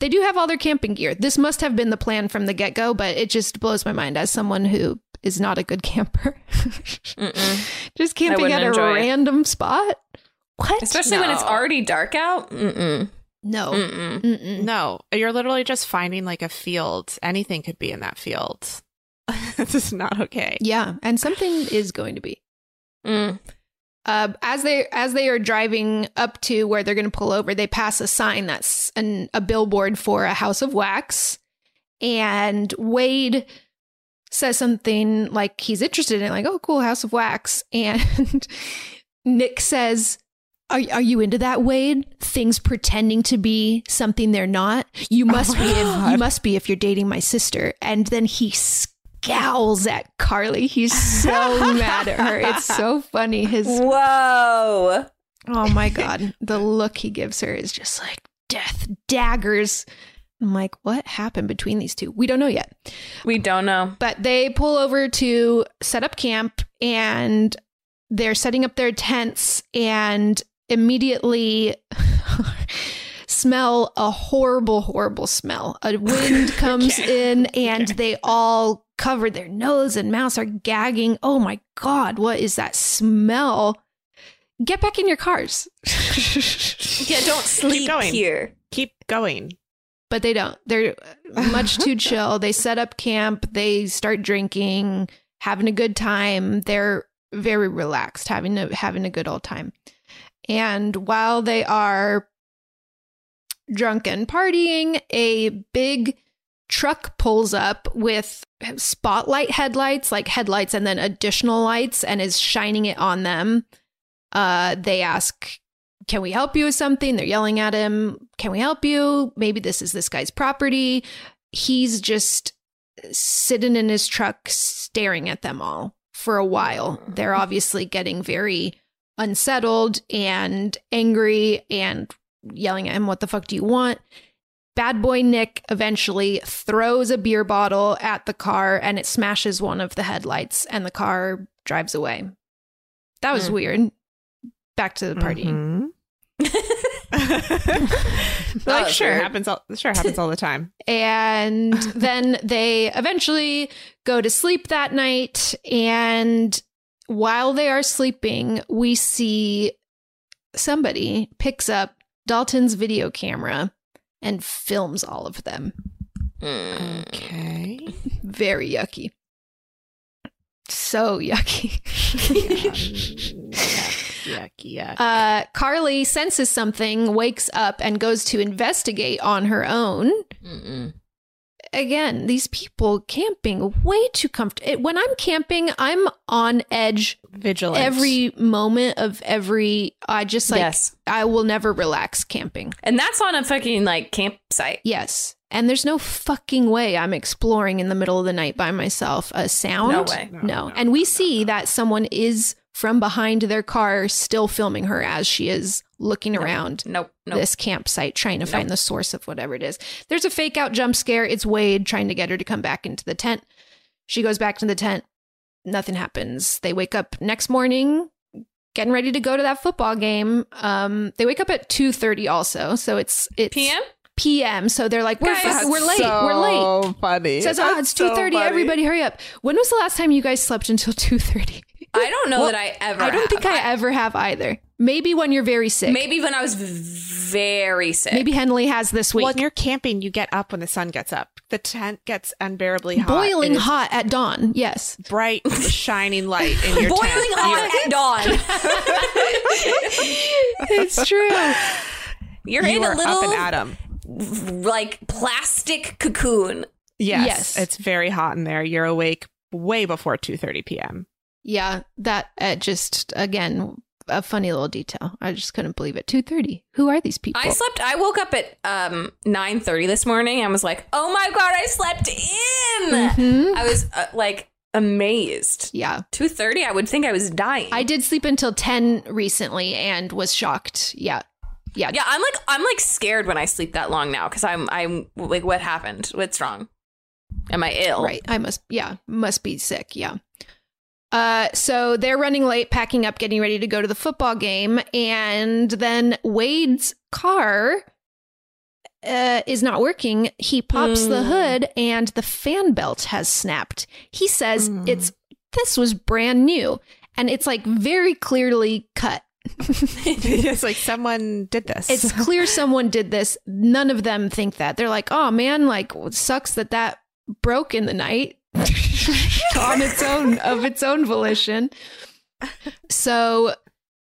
They do have all their camping gear. This must have been the plan from the get-go, but it just blows my mind as someone who is not a good camper. Just camping at a random it. spot. What? Especially no. when it's already dark out. Mm-mm. No. Mm-mm. Mm-mm. No. You're literally just finding like a field. Anything could be in that field. This is not okay. Yeah, and something is going to be. Mm. Uh, as they as they are driving up to where they're going to pull over, they pass a sign that's an, a billboard for a House of Wax, and Wade says something like he's interested in it, like, "Oh, cool, House of Wax," and Nick says, Are are you into that, Wade? Things pretending to be something they're not. You must oh be. If, you must be if you're dating my sister." And then he scowls at Carly. He's so mad at her. It's so funny. His whoa! Oh my God! The look he gives her is just like death daggers. I'm like, what happened between these two? We don't know yet. We don't know. But they pull over to set up camp, and they're setting up their tents, and immediately smell a horrible, horrible smell. A wind comes okay. in and okay. they all cover their nose and mouths are gagging. Oh, my God. What is that smell? Get back in your cars. Yeah, don't sleep Keep going. here. Keep going. But they don't. They're much too chill. They set up camp. They start drinking, having a good time. They're very relaxed, having a, having a good old time. And while they are drunk and partying, a big truck pulls up with spotlight headlights, like headlights and then additional lights, and is shining it on them. Uh, they ask, can we help you with something? They're yelling at him. Can we help you? Maybe this is this guy's property. He's just sitting in his truck staring at them all for a while. They're obviously getting very unsettled and angry and yelling at him, what the fuck do you want? Bad boy Nick eventually throws a beer bottle at the car and it smashes one of the headlights and the car drives away. That was mm. weird. Back to the partying. Mm-hmm. Like, oh, sure, happens all, sure happens all the time. And then they eventually go to sleep that night. And while they are sleeping, we see somebody picks up Dalton's video camera and films all of them. Mm. Okay. Very yucky. So yucky. Yuck, yuck, yuck. Uh, Carly senses something, wakes up, and goes to investigate on her own. Mm-mm. Again, these people camping way too comfortable. When I'm camping, I'm on edge. Vigilant. Every moment of every, I just like, yes. I will never relax camping. And that's on a fucking like campsite. Yes. And there's no fucking way I'm exploring in the middle of the night by myself. A sound? No way. No. no. no and we no, see no. that someone is from behind their car still filming her as she is looking nope. around nope. Nope. this campsite trying to nope. find the source of whatever it is. There's a fake out jump scare. It's Wade trying to get her to come back into the tent. She goes back to the tent. Nothing happens. They wake up next morning, getting ready to go to that football game. Um, they wake up at two thirty also. So it's... it's P M? P M So they're like, we're guys, we're late. So we're late. Funny. Says, oh, it's two thirty. So everybody, hurry up. When was the last time you guys slept until two thirty? I don't know well, that I ever. I don't have. think I, I ever have either. Maybe when you're very sick. Maybe when I was very sick. Maybe Henley has this week. Well, when you're camping, you get up when the sun gets up. The tent gets unbearably hot. Boiling hot at dawn. Yes. Bright, shining light in your Boiling tent. Boiling hot at dawn. It's true. You're you in are a little up and at 'em. Like plastic cocoon. Yes, yes, it's very hot in there. You're awake way before two thirty p.m. Yeah, that uh, just again a funny little detail. I just couldn't believe it. two thirty. Who are these people? I slept. I woke up at um nine thirty this morning and was like, oh my god, I slept in. Mm-hmm. I was uh, like amazed. Yeah, two thirty. I would think I was dying. I did sleep until ten recently and was shocked. Yeah. Yeah, yeah. I'm like I'm like scared when I sleep that long now because I'm I'm like, what happened? What's wrong? Am I ill? Right. I must. Yeah, must be sick. Yeah. Uh, so they're running late, packing up, getting ready to go to the football game. And then Wade's car uh, is not working. He pops mm. the hood and the fan belt has snapped. He says mm. it's this was brand new. And it's like very clearly cut. It's like someone did this. It's clear someone did this. None of them think that. They're like, oh man, like well, it sucks that that broke in the night on its own of its own volition. So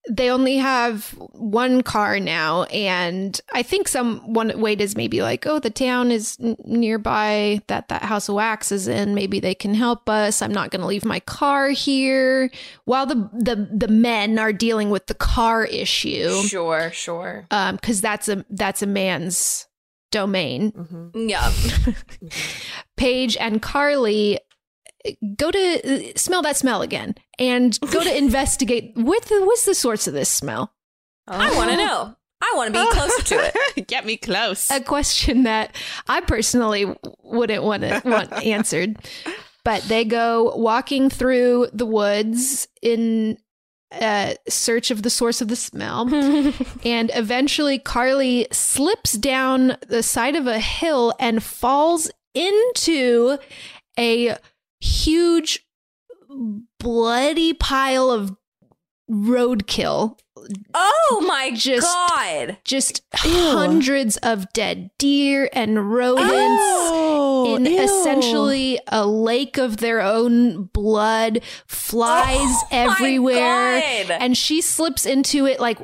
they only have one car now, and I think some one Wade is maybe like, oh, the town is n- nearby that that House of Wax is in. Maybe they can help us. I'm not going to leave my car here. While the the the men are dealing with the car issue, sure, sure, um, because that's a that's a man's domain. Mm-hmm. Yeah, mm-hmm. Paige and Carly go to uh, smell that smell again and go to investigate. What the, what's the source of this smell? Oh. I want to know. I want to be oh. closer to it. Get me close. A question that I personally wouldn't want to want answered. But they go walking through the woods in uh, search of the source of the smell. And eventually Carly slips down the side of a hill and falls into a huge bloody pile of roadkill Oh my just, God. Just ew. Hundreds of dead deer and rodents oh, in ew. Essentially a lake of their own blood, flies oh, everywhere. And she slips into it like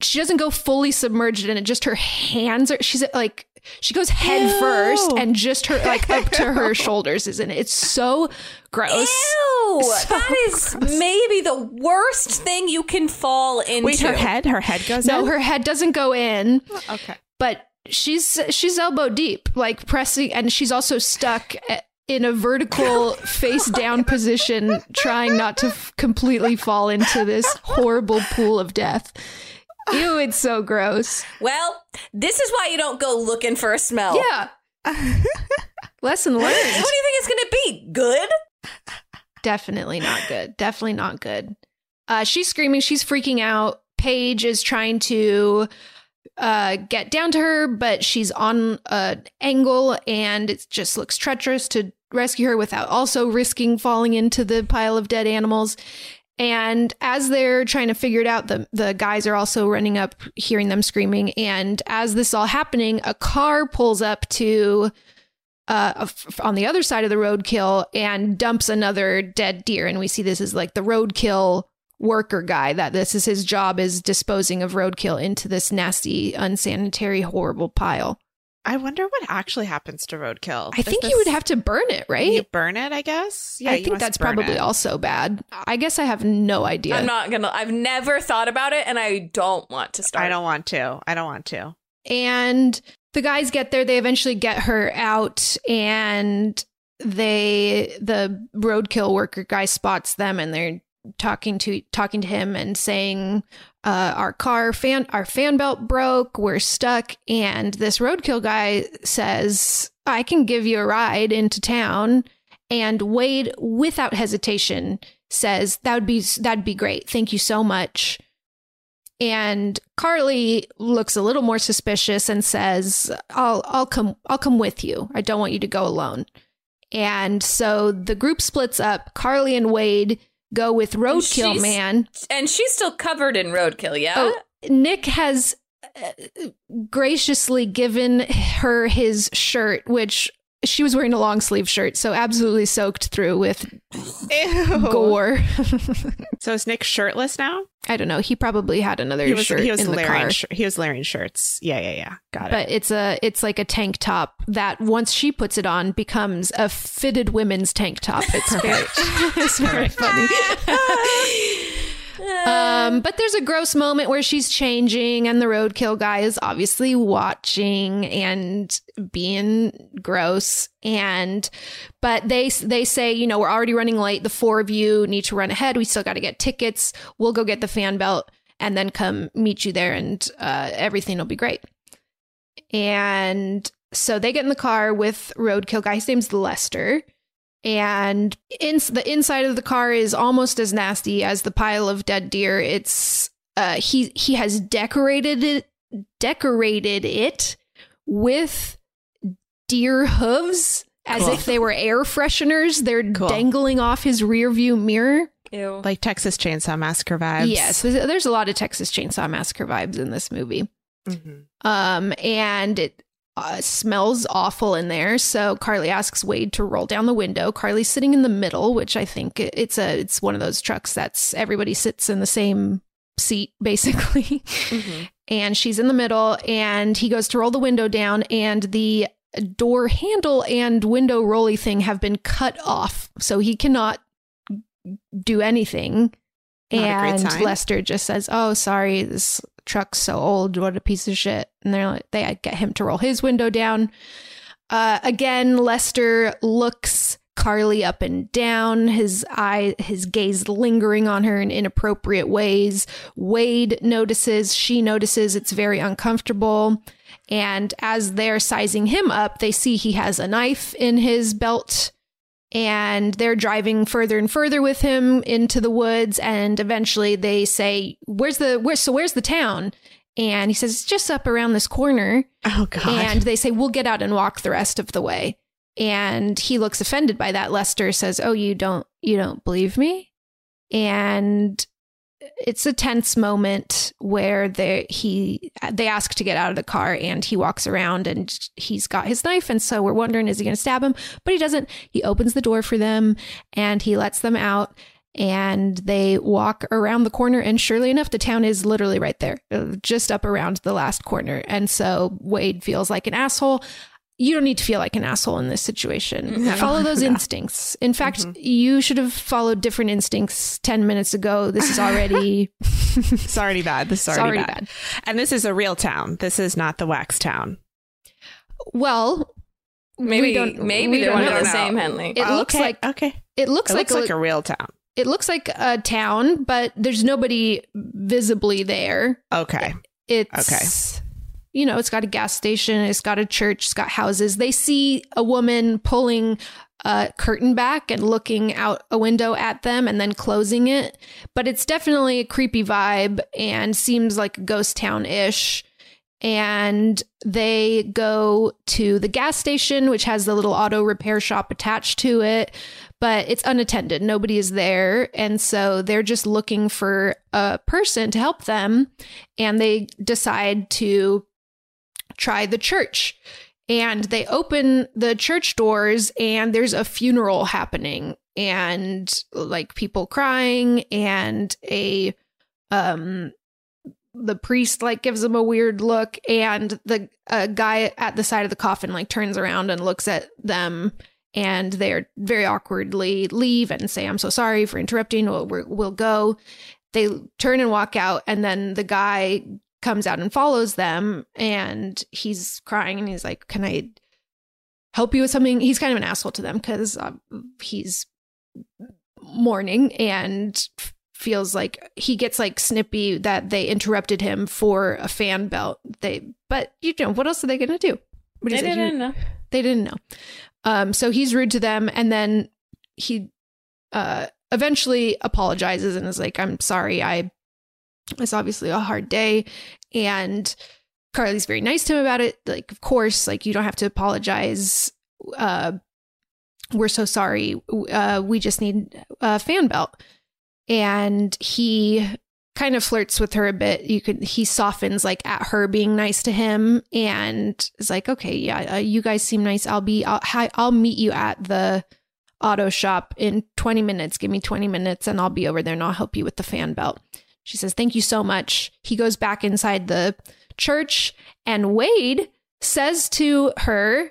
she doesn't go fully submerged in it. Just her hands are, she's like, she goes head ew. First and just her like up to her shoulders is in it. It's so gross. Ew! So that is gross. Maybe the worst thing you can fall into. Wait, her head? Her head goes no, in? No, her head doesn't go in. Okay. But she's she's elbow deep, like pressing, and she's also stuck at, in a vertical face down position, trying not to f- completely fall into this horrible pool of death. Ew, it's so gross. Well, this is why you don't go looking for a smell. Yeah. Lesson learned. What do you think it's going to be? Good? Definitely not good. Definitely not good. Uh, she's screaming. She's freaking out. Paige is trying to uh, get down to her, but she's on an angle and it just looks treacherous to rescue her without also risking falling into the pile of dead animals. And as they're trying to figure it out, the, the guys are also running up, hearing them screaming. And as this all happening, a car pulls up to uh, a f- on the other side of the roadkill and dumps another dead deer. And we see this is like the roadkill worker guy, that this is his job, is disposing of roadkill into this nasty, unsanitary, horrible pile. I wonder what actually happens to roadkill. I Is think this, you would have to burn it, right? You burn it, I guess. Yeah, I think that's probably it. Also bad. I guess I have no idea. I'm not going to. I've never thought about it, and I don't want to start. I don't want to. I don't want to. And the guys get there. They eventually get her out, and they the roadkill worker guy spots them, and they're talking to talking to him and saying, Uh, our car fan, our fan belt broke. We're stuck. And this roadkill guy says, I can give you a ride into town. And Wade, without hesitation, says, that would be that'd be great. Thank you so much. And Carly looks a little more suspicious and says, I'll I'll come I'll come with you. I don't want you to go alone. And so the group splits up. Carly and Wade go with Roadkill and Man. And she's still covered in roadkill, yeah? Oh, Nick has graciously given her his shirt, which she was wearing a long sleeve shirt, so absolutely soaked through with ew. Gore. So is Nick shirtless now? I don't know. He probably had another he was, shirt he was in the car. Sh- he was layering shirts. Yeah, yeah, yeah. Got but it. But it's a it's like a tank top that once she puts it on becomes a fitted women's tank top. It's very, it's very funny. Um, but there's a gross moment where she's changing and the roadkill guy is obviously watching and being gross. And but they they say, you know, we're already running late. The four of you need to run ahead. We still got to get tickets. We'll go get the fan belt and then come meet you there and uh, everything will be great. And so they get in the car with roadkill guy. His name's Lester. And in, the inside of the car is almost as nasty as the pile of dead deer. It's uh, he he has decorated it, decorated it with deer hooves as cool. if they were air fresheners. They're cool. dangling off his rearview mirror. Ew. Like Texas Chainsaw Massacre vibes. Yes, there's a lot of Texas Chainsaw Massacre vibes in this movie. Mm-hmm. Um, and it. Uh, smells awful in there. So Carly asks Wade to roll down the window. Carly's sitting in the middle, which I think it's a it's one of those trucks that's everybody sits in the same seat, basically. Mm-hmm. And she's in the middle and he goes to roll the window down and the door handle and window rolly thing have been cut off. So he cannot do anything. Not and Lester just says, oh, sorry, this truck's so old, what a piece of shit. And they're like, they get him to roll his window down. Uh, again, Lester looks Carly up and down, his eye, his gaze lingering on her in inappropriate ways. Wade notices, she notices, it's very uncomfortable. And as they're sizing him up, they see he has a knife in his belt. And they're driving further and further with him into the woods. And eventually they say, where's the where? So where's the town? And he says, it's just up around this corner. Oh, God. And they say, we'll get out and walk the rest of the way. And he looks offended by that. Lester says, oh, you don't you don't believe me? And it's a tense moment where they he they ask to get out of the car, and he walks around and he's got his knife. And so we're wondering, is he going to stab him? But he doesn't. He opens the door for them and he lets them out, and they walk around the corner. And surely enough, the town is literally right there, just up around the last corner. And so Wade feels like an asshole. You don't need to feel like an asshole in this situation. No. Follow those yeah. instincts. In fact, mm-hmm. you should have followed different instincts ten minutes ago. This is already... it's already bad. This is already, already bad. bad. And this is a real town. This is not the wax town. Well... Maybe we don't, maybe we they don't want know. the same, Henley. It oh, looks okay, like... Okay. It looks, it like, looks a, like a real town. It looks like a town, but there's nobody visibly there. Okay. It's... Okay. You know, it's got a gas station, it's got a church, it's got houses. They see a woman pulling a curtain back and looking out a window at them and then closing it. But it's definitely a creepy vibe and seems like a ghost town-ish. And they go to the gas station, which has the little auto repair shop attached to it, but it's unattended. Nobody is there. And so they're just looking for a person to help them. And they decide to try the church, and they open the church doors and there's a funeral happening, and like people crying, and a um the priest like gives them a weird look, and the uh, guy at the side of the coffin like turns around and looks at them, and they're very awkwardly leave and say, I'm so sorry for interrupting, we'll, we'll go. They turn and walk out, and then the guy comes out and follows them, and he's crying and he's like, can I help you with something? He's kind of an asshole to them because um, he's mourning and f- feels like he gets like snippy that they interrupted him for a fan belt. They, but you know, what else are they going to do? What they didn't you, know. They didn't know. Um, so he's rude to them. And then he uh, eventually apologizes and is like, I'm sorry. I, It's obviously a hard day, and Carly's very nice to him about it. Like, of course, like, you don't have to apologize. Uh, we're so sorry. Uh, we just need a fan belt. And he kind of flirts with her a bit. You could he softens like at her being nice to him, and is like, okay, yeah, uh, you guys seem nice. I'll be I'll, hi, I'll meet you at the auto shop in twenty minutes. Give me twenty minutes, and I'll be over there, and I'll help you with the fan belt. She says, thank you so much. He goes back inside the church, and Wade says to her,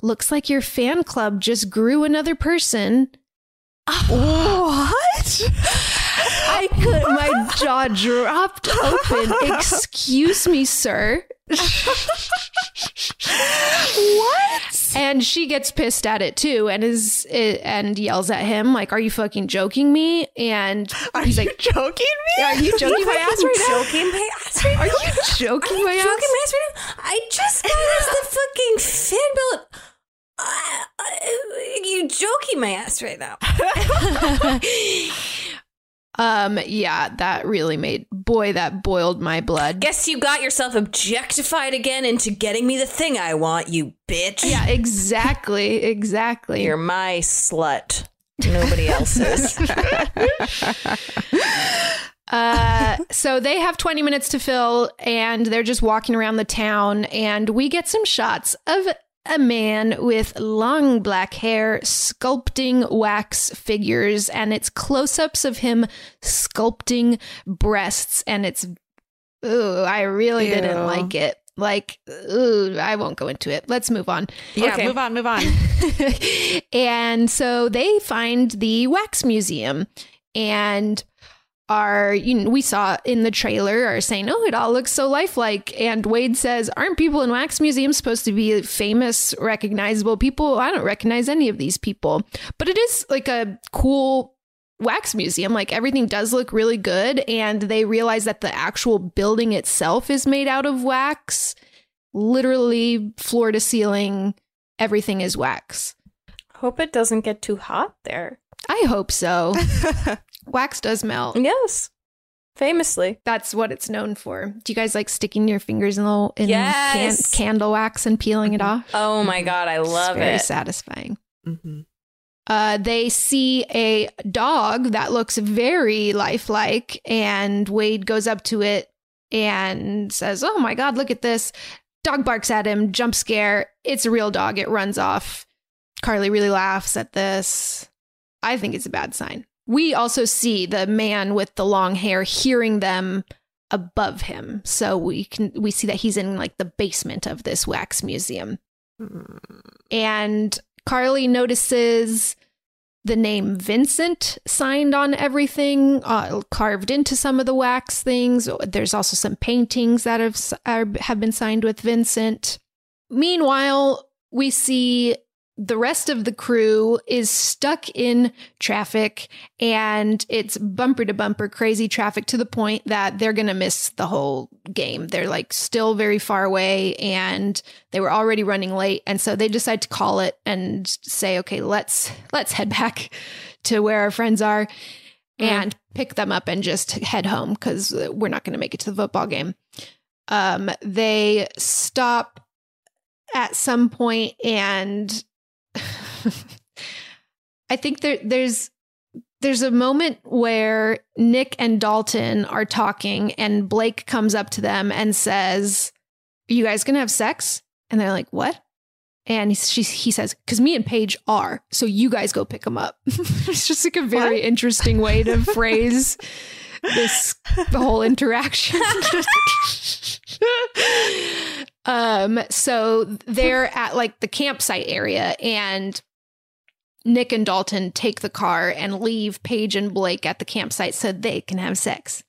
looks like your fan club just grew another person. What? I could, my jaw dropped open. Excuse me, sir. What? And she gets pissed at it too, and is and yells at him like, "Are you fucking joking me?" And are he's like, "Joking me? Are you joking my ass right now? Joking my ass right now? Are you joking my ass? Joking my ass right now? I just got us the fucking fan belt. Uh, you joking my ass right now?" Um, yeah, that really made, boy, that boiled my blood. Guess you got yourself objectified again into getting me the thing I want, you bitch. Yeah, exactly. Exactly. You're my slut. Nobody else's. uh, so they have twenty minutes to fill, and they're just walking around the town, and we get some shots of a man with long black hair sculpting wax figures, and it's close-ups of him sculpting breasts, and it's, ooh, I really Ew. didn't like it. Like, ooh, I won't go into it. Let's move on. Yeah, okay. move on, move on. And so they find the wax museum, and are, you know, we saw in the trailer are saying, oh, it all looks so lifelike. And Wade says, aren't people in wax museums supposed to be famous, recognizable people? I don't recognize any of these people. But it is like a cool wax museum. Like, everything does look really good. And they realize that the actual building itself is made out of wax. Literally floor to ceiling, everything is wax. Hope it doesn't get too hot there. I hope so. Wax does melt. Yes. Famously. That's what it's known for. Do you guys like sticking your fingers in, little, in yes. can- candle wax and peeling it off? Oh my God, I love it's very it. Very satisfying. Mm-hmm. Uh, they see a dog that looks very lifelike, and Wade goes up to it and says, "Oh my God, look at this." Dog barks at him, jump scare. It's a real dog. It runs off. Carly really laughs at this. I think it's a bad sign. We also see the man with the long hair hearing them above him. So we can we see that he's in like the basement of this wax museum. Mm. And Carly notices the name Vincent signed on everything, uh, carved into some of the wax things. There's also some paintings that have, are, have been signed with Vincent. Meanwhile, we see the rest of the crew is stuck in traffic, and it's bumper to bumper crazy traffic to the point that they're going to miss the whole game. They're like still very far away, and they were already running late. And so they decide to call it and say, OK, let's let's head back to where our friends are mm. and pick them up and just head home because we're not going to make it to the football game. Um, they stop at some point and I think there, there's there's a moment where Nick and Dalton are talking and Blake comes up to them and says, "Are you guys going to have sex?" And they're like, "What?" And she, he says, "Because me and Paige are, so you guys go pick them up." It's just like a very what? interesting way to phrase this the whole interaction. Um, so they're at like the campsite area, and Nick and Dalton take the car and leave Paige and Blake at the campsite so they can have sex.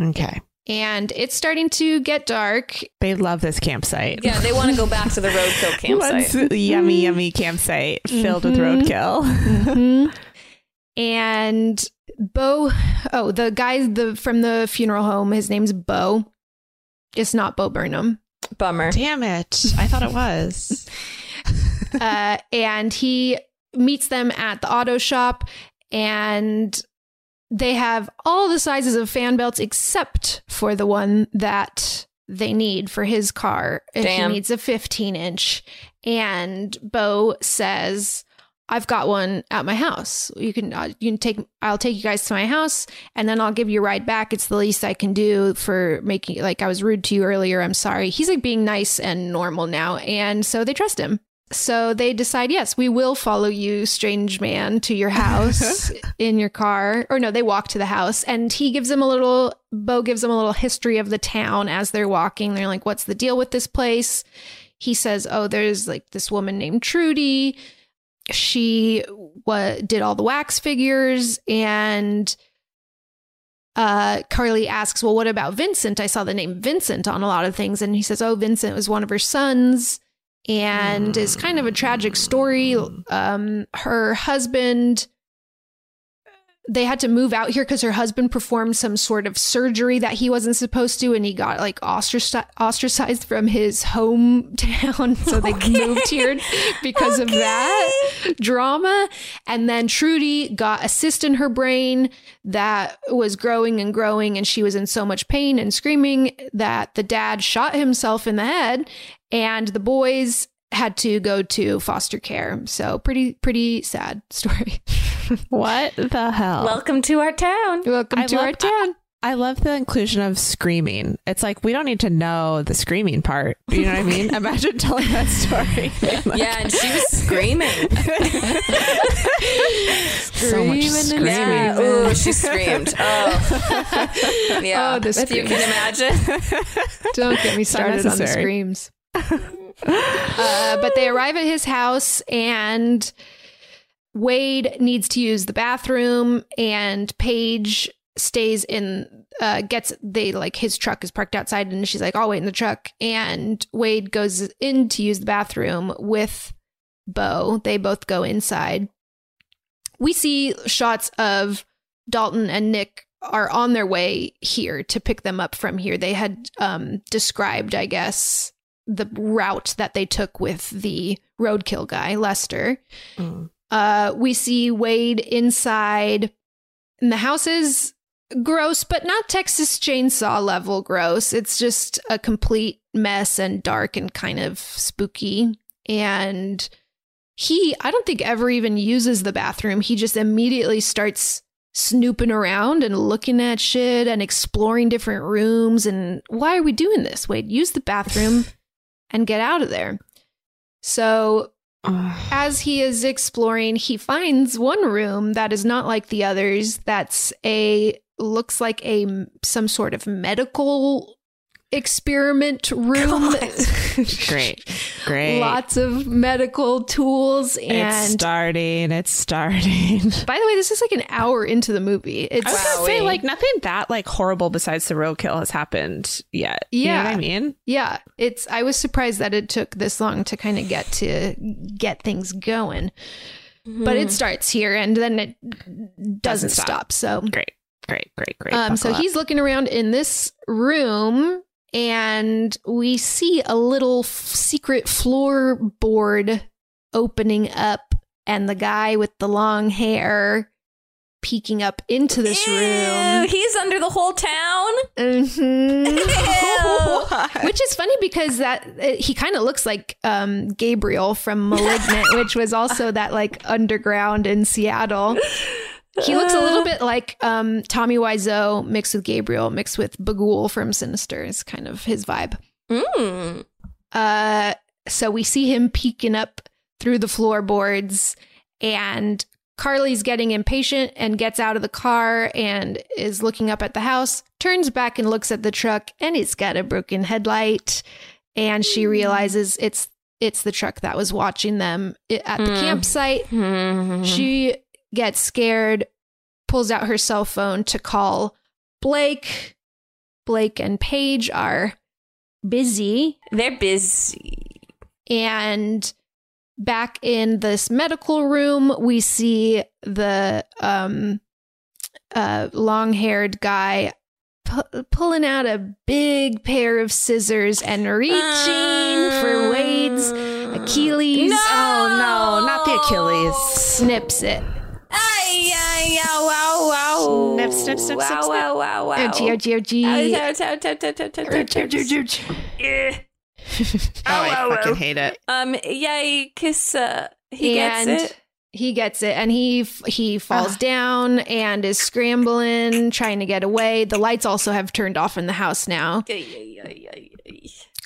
Okay. And it's starting to get dark. They love this campsite. Yeah, they want to go back to the roadkill campsite. Yummy, yummy campsite filled mm-hmm. with roadkill. mm-hmm. And Bo, oh, the guy the, from the funeral home, his name's Bo. It's not Bo Burnham. Bummer. Damn it. I thought it was. uh, and he meets them at the auto shop, and they have all the sizes of fan belts except for the one that they need for his car. Damn. He needs a fifteen inch. And Bo says, "I've got one at my house. You can uh, you can take I'll take you guys to my house, and then I'll give you a ride back. It's the least I can do for making like I was rude to you earlier. I'm sorry." He's like being nice and normal now. And so they trust him. So they decide, yes, we will follow you, strange man, to your house in your car. Or no, they walk to the house, and he gives them a little Bo gives them a little history of the town as they're walking. They're like, "What's the deal with this place?" He says, "Oh, there's like this woman named Trudy. She wa- did all the wax figures." And uh, Carly asks, "Well, what about Vincent? I saw the name Vincent on a lot of things." And he says, "Oh, Vincent was one of her sons." And it's kind of a tragic story. Um, her husband, they had to move out here because her husband performed some sort of surgery that he wasn't supposed to. And he got like ostraci- ostracized from his hometown. So they okay. moved here because okay. of that drama. And then Trudy got a cyst in her brain that was growing and growing. And she was in so much pain and screaming that the dad shot himself in the head. And the boys had to go to foster care. So pretty, pretty sad story. What the hell? Welcome to our town. Welcome I to love, our town. I, I love the inclusion of screaming. It's like, we don't need to know the screaming part. You know what I mean? Imagine telling that story. Like, yeah, and she was screaming. So much screaming. Yeah. Oh, she screamed. Oh, yeah. Oh, the if you can imagine. Don't get me started on the screams. Uh, but they arrive at his house, and Wade needs to use the bathroom, and Paige stays in, uh, gets, they like his truck is parked outside, and she's like, "I'll wait in the truck." And Wade goes in to use the bathroom with Bo. They both go inside. We see shots of Dalton and Nick are on their way here to pick them up from here. They had um, described, I guess, the route that they took with the roadkill guy, Lester. Mm. Uh, we see Wade inside, and the house is gross, but not Texas Chainsaw level gross. It's just a complete mess and dark and kind of spooky. And he, I don't think ever even uses the bathroom. He just immediately starts snooping around and looking at shit and exploring different rooms. And why are we doing this? Wait, use the bathroom and get out of there. So as he is exploring, he finds one room that is not like the others. That's a, looks like a, some sort of medical experiment room. Great. Great. Lots of medical tools. And it's starting. It's starting. By the way, this is like an hour into the movie. It's, I was going to say, like, nothing that like horrible besides the roadkill has happened yet. Yeah. You know what I mean? Yeah. It's, I was surprised that it took this long to kind of get to get things going. Mm-hmm. But it starts here and then it doesn't, doesn't stop. stop. So great. Great. Great. Great. Um, so up. He's looking around in this room. And we see a little f- secret floorboard opening up and the guy with the long hair peeking up into this Ew, room. He's under the whole town. Mm-hmm. Which is funny because that it, he kind of looks like um, Gabriel from Malignant, which was also that like underground in Seattle. He looks a little bit like um, Tommy Wiseau mixed with Gabriel, mixed with Bagul from Sinister is kind of his vibe. Mm. Uh, so we see him peeking up through the floorboards and Carly's getting impatient and gets out of the car and is looking up at the house, turns back and looks at the truck and it's got a broken headlight. And she realizes it's it's the truck that was watching them at the mm. campsite. Mm-hmm. She gets scared, pulls out her cell phone to call Blake. Blake and Paige are busy. They're busy. And back in this medical room, we see the um, uh, long-haired guy pu- pulling out a big pair of scissors and reaching uh, for Wade's Achilles. No! Oh, no, not the Achilles. Snips it. Ay, ay, ow, ow, ow. Snip, snip, snip, snip, snip. Wow, wow, wow. Ouch, ouch, ouch. Ouch, ouch, ouch, ouch, ouch, ouch, ouch, ouch, ouch. Oh, I fucking hate it. Um, yikes. Uh, he gets it. He gets it. And he he falls down and is scrambling, trying to get away. The lights also have turned off in the house now.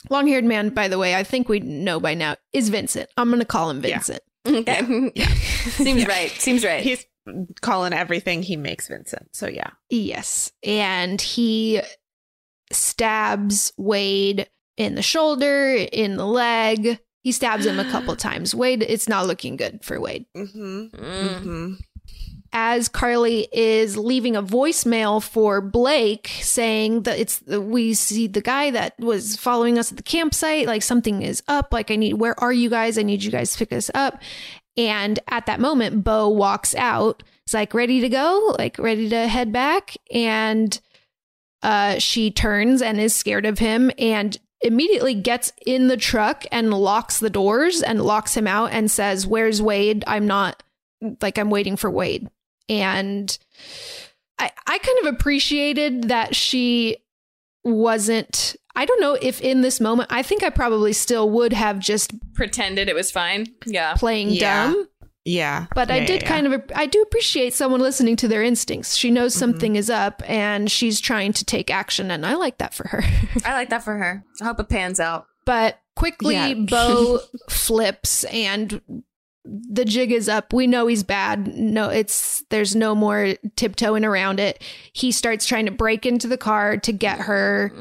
Long-haired man, by the way, I think we know by now, is Vincent. I'm going to call him Vincent. Yeah. Okay. Yeah. Seems yeah. right. Seems right. He's calling everything he makes Vincent. So, yeah. Yes. And he stabs Wade in the shoulder, in the leg. He stabs him a couple times. Wade, it's not looking good for Wade. Mm-hmm. Mm-hmm. As Carly is leaving a voicemail for Blake saying that it's we see the guy that was following us at the campsite, like something is up, like I need, where are you guys? I need you guys to pick us up. And at that moment, Bo walks out. It's like ready to go, like ready to head back. And uh, she turns and is scared of him and immediately gets in the truck and locks the doors and locks him out and says, where's Wade? I'm not like I'm waiting for Wade. And I I kind of appreciated that she wasn't, I don't know if in this moment, I think I probably still would have just pretended it was fine. Yeah. Playing yeah. dumb. Yeah. But yeah, I did yeah, kind yeah. of, I do appreciate someone listening to their instincts. She knows something mm-hmm. is up and she's trying to take action. And I like that for her. I like that for her. I hope it pans out. But quickly, yeah. Bo flips and the jig is up. We know he's bad. No, it's there's no more tiptoeing around it. He starts trying to break into the car to get her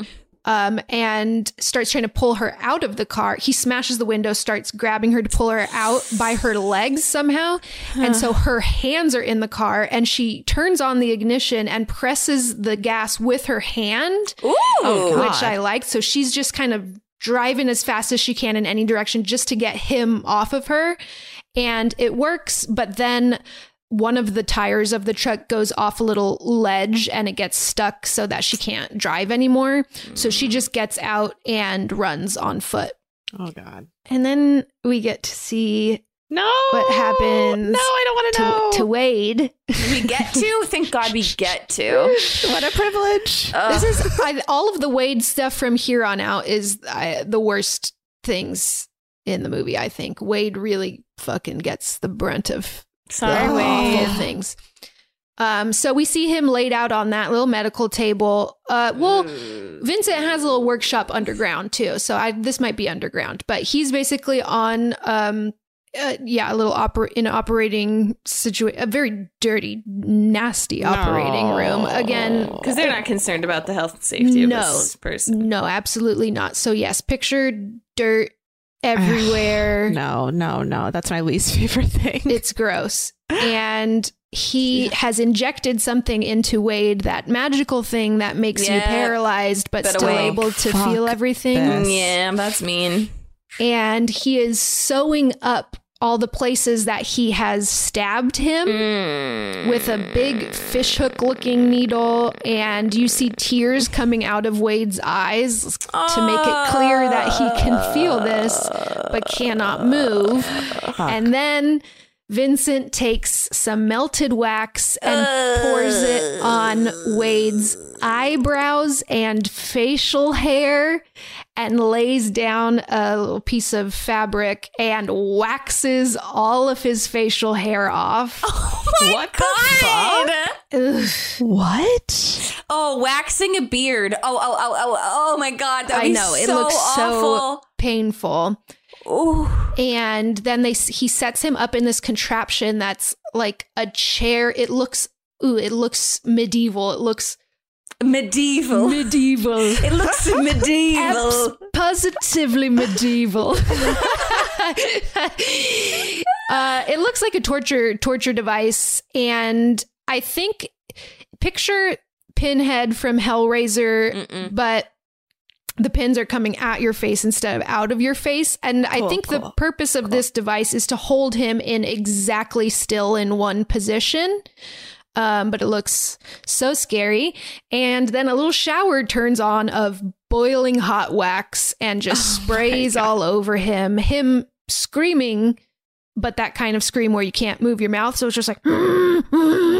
um, and starts trying to pull her out of the car. He smashes the window, starts grabbing her to pull her out by her legs somehow. Huh. And so her hands are in the car and she turns on the ignition and presses the gas with her hand, Ooh, oh, which I like. So she's just kind of driving as fast as she can in any direction just to get him off of her. And it works, but then one of the tires of the truck goes off a little ledge and it gets stuck so that she can't drive anymore. Mm. So she just gets out and runs on foot. Oh, God. And then we get to see no! what happens. No, I don't want to know. To Wade. We get to? Thank God we get to. What a privilege. Ugh. This is I, all of the Wade stuff from here on out is I, the worst things in the movie, I think. Wade really fucking gets the brunt of sideways things. Um, so we see him laid out on that little medical table. Uh, well, mm. Vincent has a little workshop underground too, so I, this might be underground. But he's basically on, um, uh, yeah, a little oper- in operating situation, a very dirty, nasty operating no. room again, because they're not concerned about the health and safety no, of this person. No, absolutely not. So yes, picture dirt everywhere. no, no, no. That's my least favorite thing. It's gross. And he yeah. has injected something into Wade, that magical thing that makes yeah. you paralyzed but, but still awake. able to Fuck feel everything. This. Yeah, that's mean. And he is sewing up all the places that he has stabbed him mm. with a big fishhook looking needle. And you see tears coming out of Wade's eyes uh, to make it clear that he can feel this but cannot move. Fuck. And then Vincent takes some melted wax and uh, pours it on Wade's eyebrows and facial hair and lays down a little piece of fabric and waxes all of his facial hair off. Oh my what God. The fuck? What? Oh, waxing a beard. Oh, oh, oh, oh, oh my God. That I know. It so looks awful. So painful. Ooh. And then they he sets him up in this contraption that's like a chair. It looks ooh, it looks medieval. It looks medieval. Medieval. It looks medieval. Abs- positively medieval. uh, it looks like a torture torture device, and I think picture Pinhead from Hellraiser, Mm-mm. but the pins are coming at your face instead of out of your face. And cool, I think cool, the purpose of cool. this device is to hold him in exactly still in one position. Um, but it looks so scary. And then a little shower turns on of boiling hot wax and just oh sprays all over him, him screaming, but that kind of scream where you can't move your mouth. So it's just like, oh,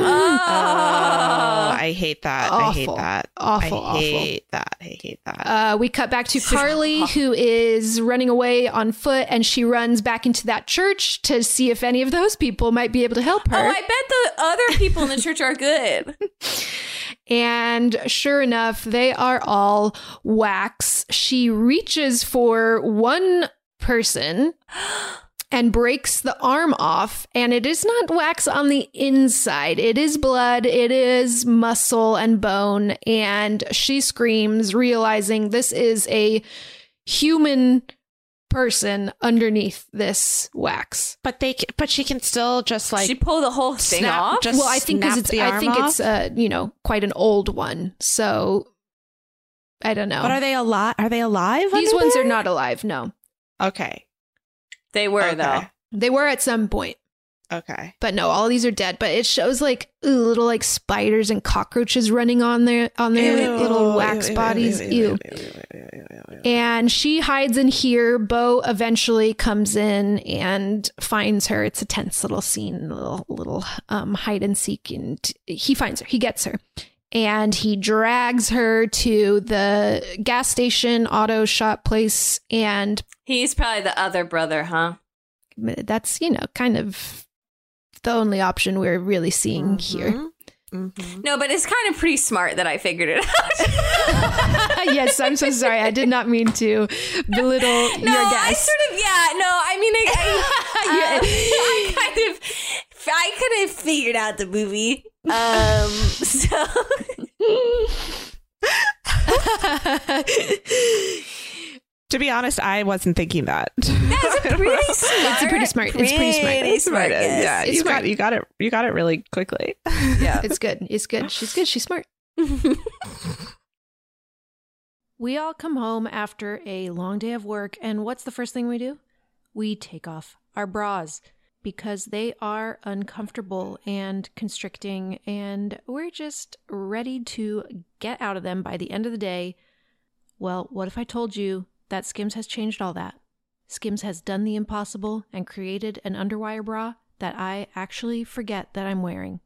I hate that. Awful, I hate that. Awful. I hate awful. that. I hate that. Uh, we cut back to Carly, who is running away on foot, and she runs back into that church to see if any of those people might be able to help her. Oh, I bet the other people in the church are good. And sure enough, they are all wax. She reaches for one person and breaks the arm off, and it is not wax on the inside. It is blood, it is muscle and bone, and she screams, realizing this is a human person underneath this wax. But they, but she can still just like she pull the whole thing snap, off. Just well, I think because it's, I think off? it's uh, you know, quite an old one, so I don't know. But are they alive? Are they alive? These ones there? are not alive. No. Okay. They were, okay. though. They were at some point. Okay. But no, all these are dead. But it shows like little like spiders and cockroaches running on their on their ew. little wax ew, bodies. Ew. ew, ew. ew, ew, ew, ew, ew. And she hides in here. Bo eventually comes in and finds her. It's a tense little scene, little little um, hide and seek. And he finds her. He gets her. And he drags her to the gas station, auto shop place, and he's probably the other brother, huh? That's, you know, kind of the only option we're really seeing mm-hmm. here. Mm-hmm. No, but it's kind of pretty smart that I figured it out. Yes, I'm so sorry. I did not mean to belittle no, your guess. I sort of, yeah, no, I mean, I, I, I kind of, I could have figured out the movie. Um, so. To be honest, I wasn't thinking that. That's a pretty smart. It's a pretty smart. Pretty it's pretty smart. Pretty smart yes. Yeah, it's you smart. got you got it. You got it really quickly. Yeah, it's good. It's good. She's good. She's smart. We all come home after a long day of work, and what's the first thing we do? We take off our bras because they are uncomfortable and constricting, and we're just ready to get out of them by the end of the day. Well, what if I told you that Skims has changed all that? Skims has done the impossible and created an underwire bra that I actually forget that I'm wearing.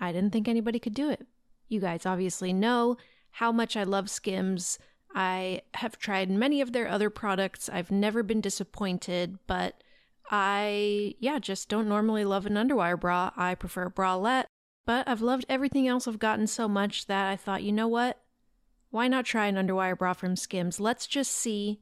I didn't think anybody could do it. You guys obviously know how much I love Skims. I have tried many of their other products. I've never been disappointed, but I, yeah, just don't normally love an underwire bra. I prefer a bralette, but I've loved everything else I've gotten so much that I thought, you know what? Why not try an underwire bra from Skims? Let's just see.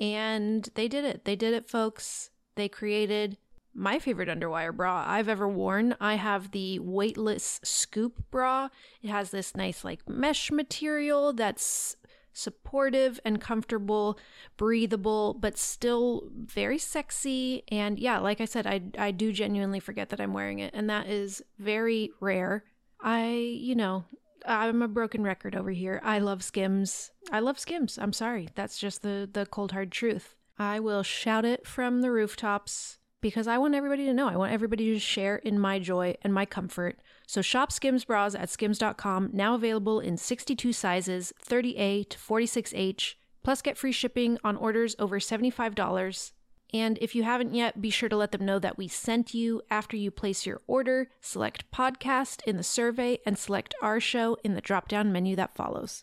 And they did it. They did it, folks. They created my favorite underwire bra I've ever worn. I have the weightless scoop bra. It has this nice like mesh material that's supportive and comfortable, breathable, but still very sexy. And yeah, like I said, I, I do genuinely forget that I'm wearing it. And that is very rare. I, you know, I'm a broken record over here. I love Skims. I love Skims. I'm sorry. That's just the, the cold hard truth. I will shout it from the rooftops because I want everybody to know. I want everybody to share in my joy and my comfort. So shop Skims bras at skims dot com, now available in sixty-two sizes, thirty A to forty-six H, plus get free shipping on orders over seventy-five dollars. And if you haven't yet, be sure to let them know that we sent you. After you place your order, select podcast in the survey and select our show in the drop-down menu that follows.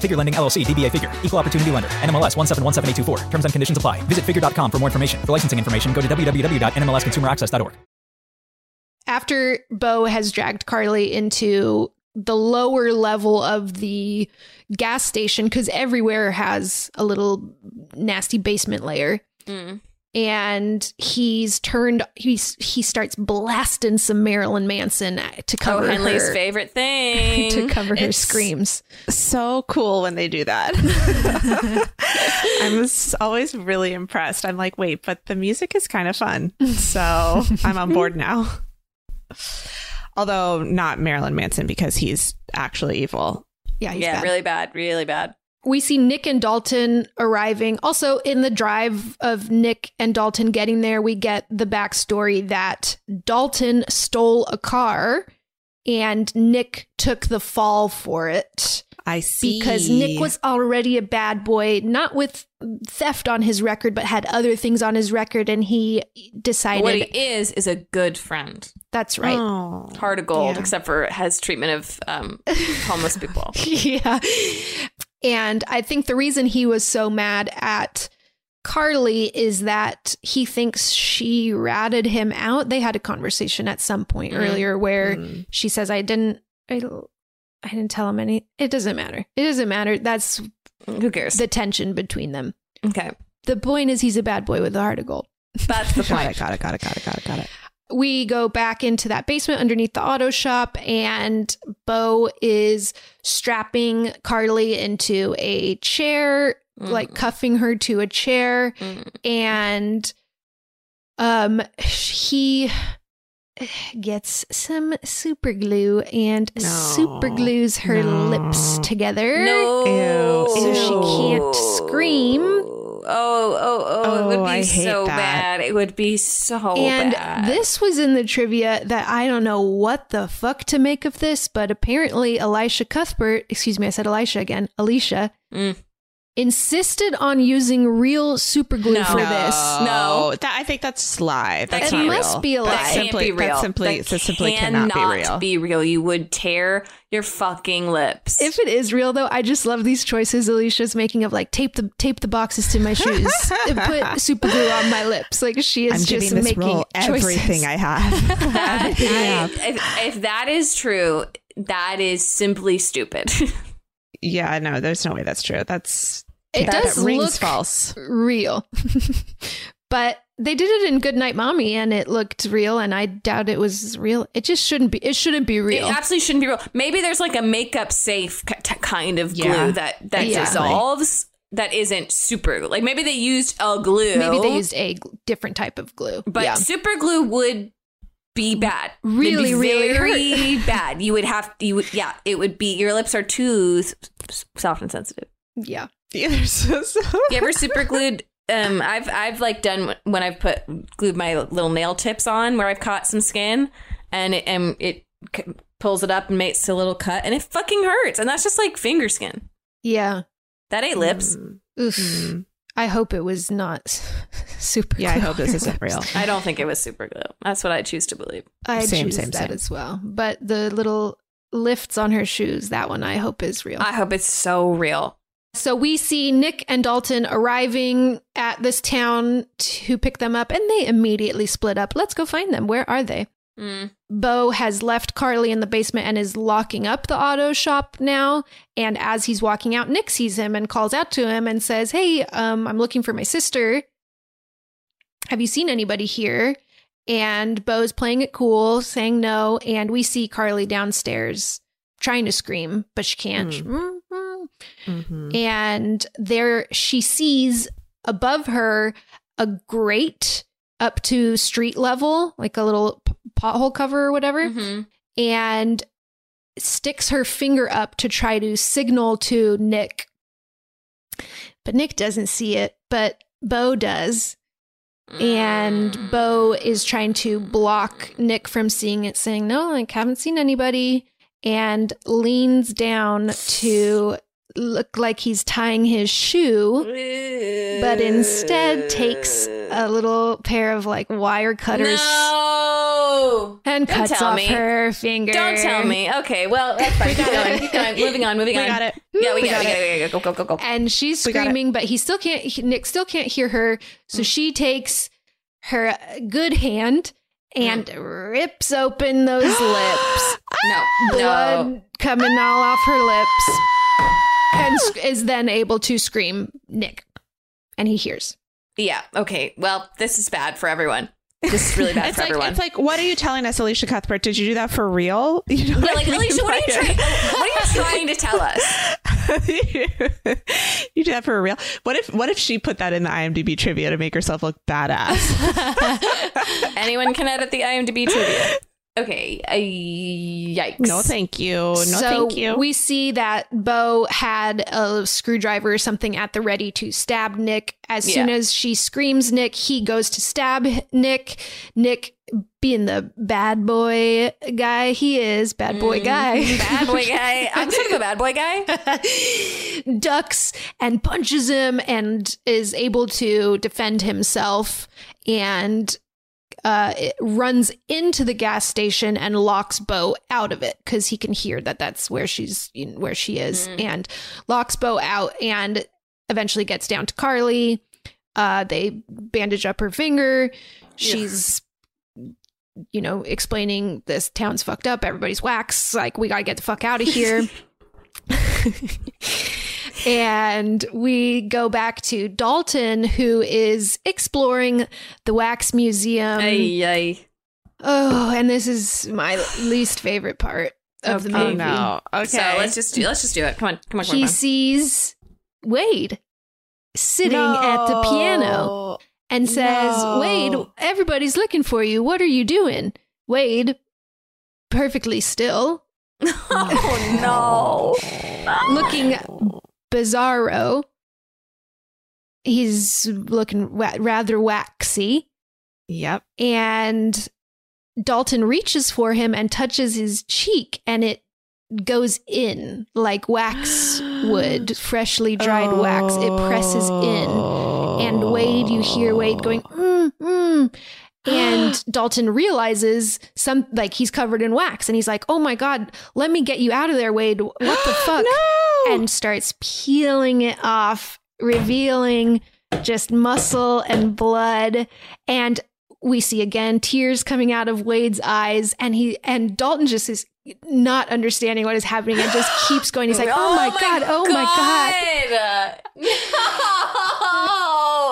Figure Lending, L L C, D B A Figure, Equal Opportunity Lender, N M L S one seven one seven eight two four. Terms and conditions apply. Visit figure dot com for more information. For licensing information, go to w w w dot n m l s consumer access dot org. After Beau has dragged Carly into the lower level of the gas station, because everywhere has a little nasty basement layer, mm. and he's turned, he's, he starts blasting some Marilyn Manson to cover oh, Henley's her, favorite thing to cover it's her screams. So cool when they do that. I'm always really impressed. I'm like, wait, but the music is kind of fun, so I'm on board now. Although not Marilyn Manson, because he's actually evil. Yeah, he's yeah, bad. really bad, really bad. We see Nick and Dalton arriving. Also, in the drive of Nick and Dalton getting there, we get the backstory that Dalton stole a car and Nick took the fall for it. I see. Because Nick was already a bad boy, not with theft on his record, but had other things on his record. And he decided what he is, is a good friend. That's right. Oh, heart of gold, yeah. Except for his treatment of um, homeless people. Yeah. And I think the reason he was so mad at Carly is that he thinks she ratted him out. They had a conversation at some point mm. earlier where mm. she says, I didn't, I, I didn't tell him any. It doesn't matter. It doesn't matter. That's who cares. The tension between them. Okay. The point is he's a bad boy with a heart of gold. That's the point. Got it, got it, got it, got it, got it. We go back into that basement underneath the auto shop, and Beau is strapping Carly into a chair, mm. like cuffing her to a chair. Mm. And um, he gets some super glue and no. super glues her no. lips together. No. Ew. So Ew. she can't scream. Oh, oh, oh, oh, it would be so that. bad. It would be so and bad. And this was in the trivia that I don't know what the fuck to make of this, but apparently Elisha Cuthbert, excuse me, I said Elisha again, Alicia, mm. insisted on using real super glue no. for this. No, that, I think that's sly. That, that can't must real. be a lie. That can't simply, be real. That simply, that that simply cannot, cannot be real. be real. You would tear your fucking lips. If it is real, though, I just love these choices Alicia's making of like tape the tape the boxes to my shoes and put super glue on my lips. Like she is I'm just this making role, everything choices. I have. That, everything I have. If, if that is true, that is simply stupid. Yeah, no, there's no way that's true. That's it that, does that rings look false, real. But they did it in Goodnight Mommy and it looked real, and I doubt it was real. It just shouldn't be. It shouldn't be real. It absolutely shouldn't be real. Maybe there's like a makeup safe c- kind of glue yeah. that, that yeah. dissolves that isn't super. Like maybe they used a glue. Maybe they used a g- different type of glue. But yeah. super glue would be bad. Really, be really very hurt. bad. You would have you would yeah, it would be your lips are too soft and sensitive. Yeah. Yeah, they're so soft. You ever super glued? Um, I've I've like done when I've put glued my little nail tips on where I've caught some skin, and it, and it pulls it up and makes a little cut, and it fucking hurts. And that's just like finger skin. Yeah. That ain't lips. Mm. Oof. Mm. I hope it was not super glue. Yeah, I hope this isn't real. I don't think it was super glue. That's what I choose to believe. I same, choose same, that same. as well. But the little lifts on her shoes, that one I hope is real. I hope it's so real. So we see Nick and Dalton arriving at this town to pick them up, and they immediately split up. Let's go find them. Where are they? Mm. Bo has left Carly in the basement and is locking up the auto shop now. And as he's walking out, Nick sees him and calls out to him and says, hey, um, I'm looking for my sister. Have you seen anybody here? And Bo's playing it cool, saying no. And we see Carly downstairs trying to scream, but she can't. Mm. Mm-hmm. Mm-hmm. And there she sees above her a grate up to street level, like a little pothole cover or whatever, mm-hmm. and sticks her finger up to try to signal to Nick. But Nick doesn't see it, but Bo does. And Bo is trying to block Nick from seeing it, saying, no, like, haven't seen anybody, and leans down to look like he's tying his shoe, but instead takes a little pair of like wire cutters no! and Don't cuts off me. her finger. Don't tell me. Okay, well, that's fine. Keep going. Keep going. Moving on. Moving we on. We got it. Yeah, we, we got, got it. it. Go, go, go, go. And she's screaming, but he still can't. He, Nick still can't hear her. So mm. she takes her good hand and mm. rips open those lips. No, blood no. coming all off her lips. And is then able to scream Nick, and he hears. Yeah. Okay. Well, this is bad for everyone. This is really bad it's for like, everyone. It's like, what are you telling us, Elisha Cuthbert? Did you do that for real? You know yeah, like, I mean, Elisha, what are you trying? What are you trying to tell us? You did that for real. What if? What if she put that in the IMDb trivia to make herself look badass? Anyone can edit the IMDb trivia. Okay, uh, yikes. No, thank you. No, so thank you. We see that Bo had a screwdriver or something at the ready to stab Nick. As yeah. soon as she screams Nick, he goes to stab Nick. Nick, being the bad boy guy he is, bad boy mm, guy. Bad boy guy. I'm sort of a bad boy guy. Ducks and punches him and is able to defend himself and... Uh, it runs into the gas station and locks Bo out of it because he can hear that that's where she's you know, where she is mm. and locks Bo out and eventually gets down to Carly. Uh, they bandage up her finger. She's, yeah. you know, explaining this town's fucked up. Everybody's wax. Like, we got to get the fuck out of here. And we go back to Dalton, who is exploring the wax museum. Aye, aye. Oh, and this is my least favorite part of the movie. Oh, no. Okay. So let's just do, let's just do it. Come on. Come on. Come he on. sees Wade sitting no. at the piano and says, no. Wade, everybody's looking for you. What are you doing? Wade, perfectly still. Oh, no. Looking bizarro. He's looking wa- rather waxy. Yep. And Dalton reaches for him and touches his cheek, and it goes in like wax would, freshly dried oh. wax. It presses in. And Wade, you hear Wade going, mm, mm. And Dalton realizes some like he's covered in wax and he's like, oh, my God, let me get you out of there, Wade. What the fuck? No! And starts peeling it off, revealing just muscle and blood. And we see again tears coming out of Wade's eyes. And he and Dalton just is not understanding what is happening and just keeps going. He's like, oh, my, oh my God, God. Oh, my God. No.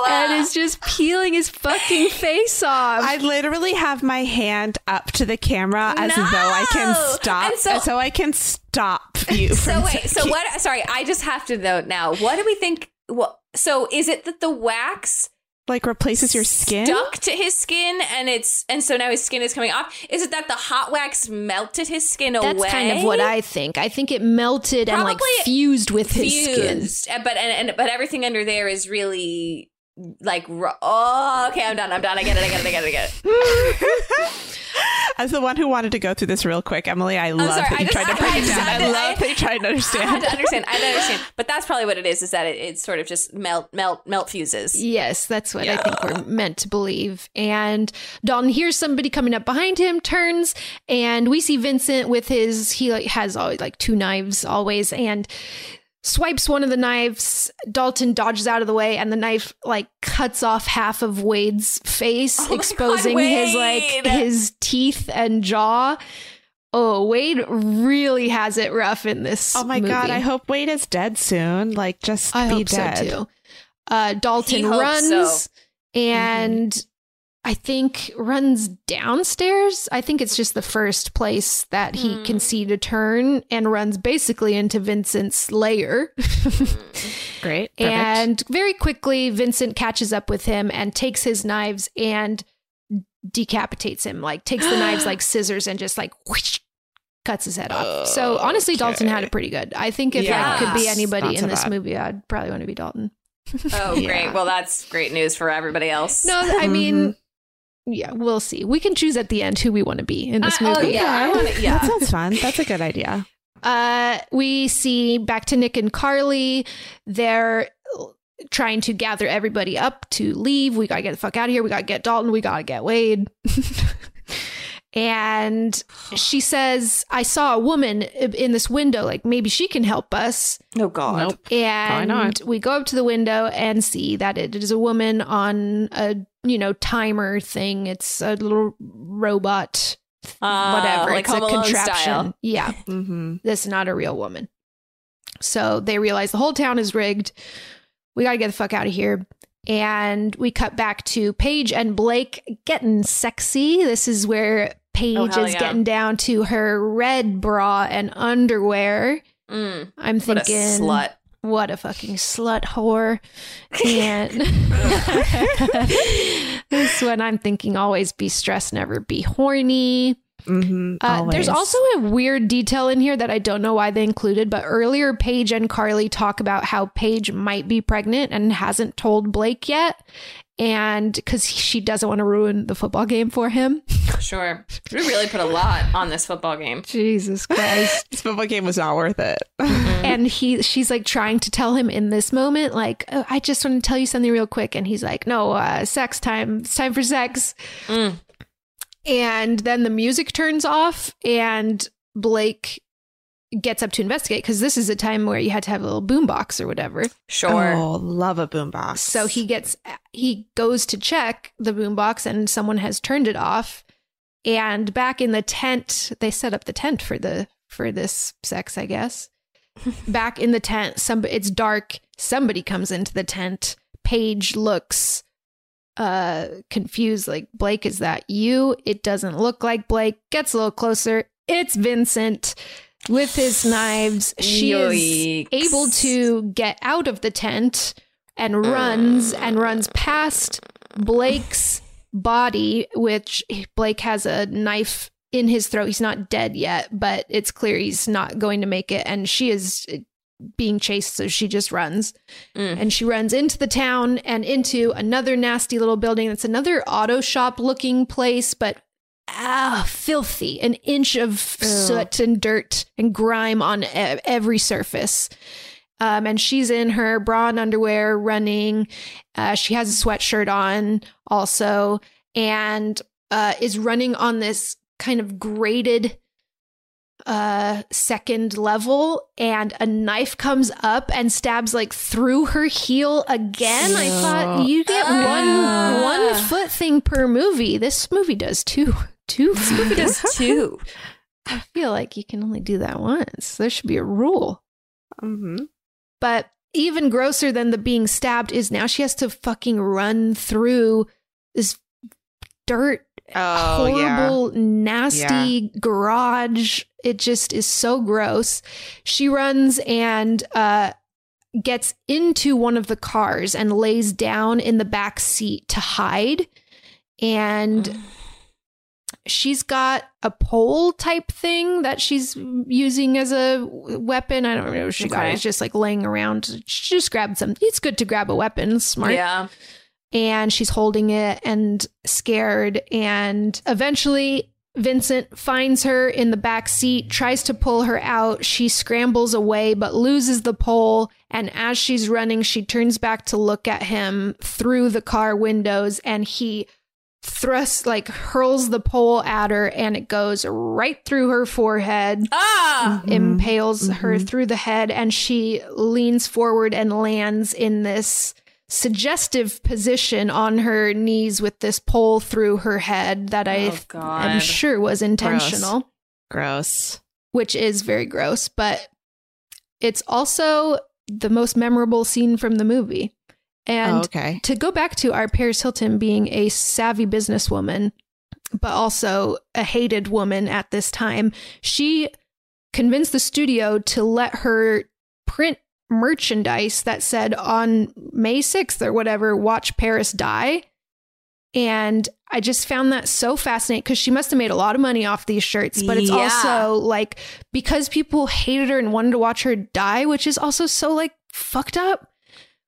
And is just peeling his fucking face off. I literally have my hand up to the camera as no! though I can stop. And so, so I can stop you. So wait, taking. so what? Sorry, I just have to know now. What do we think? Well, so is it that the wax like replaces your skin? Stuck to his skin, and it's and so now his skin is coming off. Is it that the hot wax melted his skin That's away? That's kind of what I think. I think it melted Probably and like fused with fused. his skin. But and, and but everything under there is really. Like, oh, okay, I'm done, I'm done, I get it, I get it, I get it, I get it. As the one who wanted to go through this real quick, Emily, I I'm love sorry, that I you just, tried to break it down. I, I love I, that you tried to understand. I had to understand. I had to understand. But that's probably what it is, is that it, it sort of just melt, melt, melt fuses. Yes, that's what yeah. I think we're meant to believe. And Dalton hears somebody coming up behind him, turns, and we see Vincent with his, he like, has always like two knives always, and swipes one of the knives. Dalton dodges out of the way, and the knife like cuts off half of Wade's face, oh exposing God, Wade. his like his teeth and jaw. Oh, Wade really has it rough in this. Oh my movie. God! I hope Wade is dead soon. Like, just I be hope dead. So too. Uh, Dalton he runs so. and mm-hmm. I think runs downstairs. I think it's just the first place that he mm. can see to turn, and runs basically into Vincent's lair. Great. Perfect. And very quickly, Vincent catches up with him and takes his knives and decapitates him, like takes the knives like scissors and just like whoosh, cuts his head off. Okay. So honestly, Dalton had it pretty good. I think if yes. I could be anybody Not in so this bad. movie, I'd probably want to be Dalton. Oh, yeah. Great. Well, that's great news for everybody else. No, I mean, yeah, we'll see. We can choose at the end who we want to be in this uh, movie. Oh, yeah. I wanna, yeah. That sounds fun. That's a good idea. Uh, we see back to Nick and Carly. They're trying to gather everybody up to leave. We got to get the fuck out of here. We got to get Dalton. We got to get Wade. And she says, I saw a woman in this window, like maybe she can help us. Oh, God. Nope. And we go up to the window and see that it is a woman on a, you know, timer thing. It's a little robot, uh, whatever. Like it's Home a Alone contraption. Style. Yeah. Mm-hmm. This is not a real woman. So they realize the whole town is rigged. We got to get the fuck out of here. And we cut back to Paige and Blake getting sexy. This is where Paige oh, hell yeah. is getting down to her red bra and underwear. Mm, I'm thinking, what a slut. What a fucking slut whore. And this one I'm thinking, always be stressed, never be horny. Mm-hmm, uh, there's also a weird detail in here that I don't know why they included, but earlier Paige and Carly talk about how Paige might be pregnant and hasn't told Blake yet, and because she doesn't want to ruin the football game for him. Sure. We really put a lot on this football game. Jesus Christ. This football game was not worth it. Mm-hmm. And he, she's like trying to tell him in this moment, like, oh, I just want to tell you something real quick. And he's like, no, uh, sex time. It's time for sex. Mm. And then the music turns off and Blake gets up to investigate, because this is a time where you had to have a little boombox or whatever. Sure. Oh, love a boombox. So he gets he goes to check the boombox and someone has turned it off. And back in the tent, they set up the tent for the for this sex, I guess. Back in the tent, some it's dark. Somebody comes into the tent. Paige looks uh confused, like, Blake, is that you? It doesn't look like Blake. Gets a little closer. It's Vincent with his knives. She Yikes. is able to get out of the tent and runs uh. and runs past Blake's body, which Blake has a knife in his throat. He's not dead yet, but it's clear he's not going to make it, and she is being chased, so she just runs. Mm. And she runs into the town and into another nasty little building. It's another auto shop looking place, but ah, filthy. An inch of Ew. soot and dirt and grime on e- every surface. Um, and she's in her bra and underwear running. Uh, she has a sweatshirt on also, and uh, is running on this kind of grated uh second level, and a knife comes up and stabs like through her heel again. I thought, you get uh. one one foot thing per movie. This movie does two two this movie does two. I feel like you can only do that once. There should be a rule. Mm-hmm. But even grosser than the being stabbed is now she has to fucking run through this dirt. Oh, horrible, yeah. nasty yeah. garage. It just is so gross. She runs and uh, gets into one of the cars and lays down in the back seat to hide. And she's got a pole type thing that she's using as a weapon. I don't know if she okay. got it. It's just like laying around. She just grabbed something. It's good to grab a weapon. Smart. Yeah. And she's holding it and scared. And eventually Vincent finds her in the back seat, tries to pull her out. She scrambles away, but loses the pole. And as she's running, she turns back to look at him through the car windows, and he thrusts, like hurls the pole at her, and it goes right through her forehead, ah! impales mm-hmm. her through the head, and she leans forward and lands in this suggestive position on her knees with this pole through her head that I th- oh I'm sure was intentional. Gross. gross. Which is very gross, but it's also the most memorable scene from the movie. And oh, okay. to go back to our Paris Hilton being a savvy businesswoman, but also a hated woman at this time, she convinced the studio to let her print merchandise that said on May sixth or whatever, watch Paris die. And I just found that so fascinating, because she must have made a lot of money off these shirts, but it's yeah. also like, because people hated her and wanted to watch her die, which is also so like fucked up.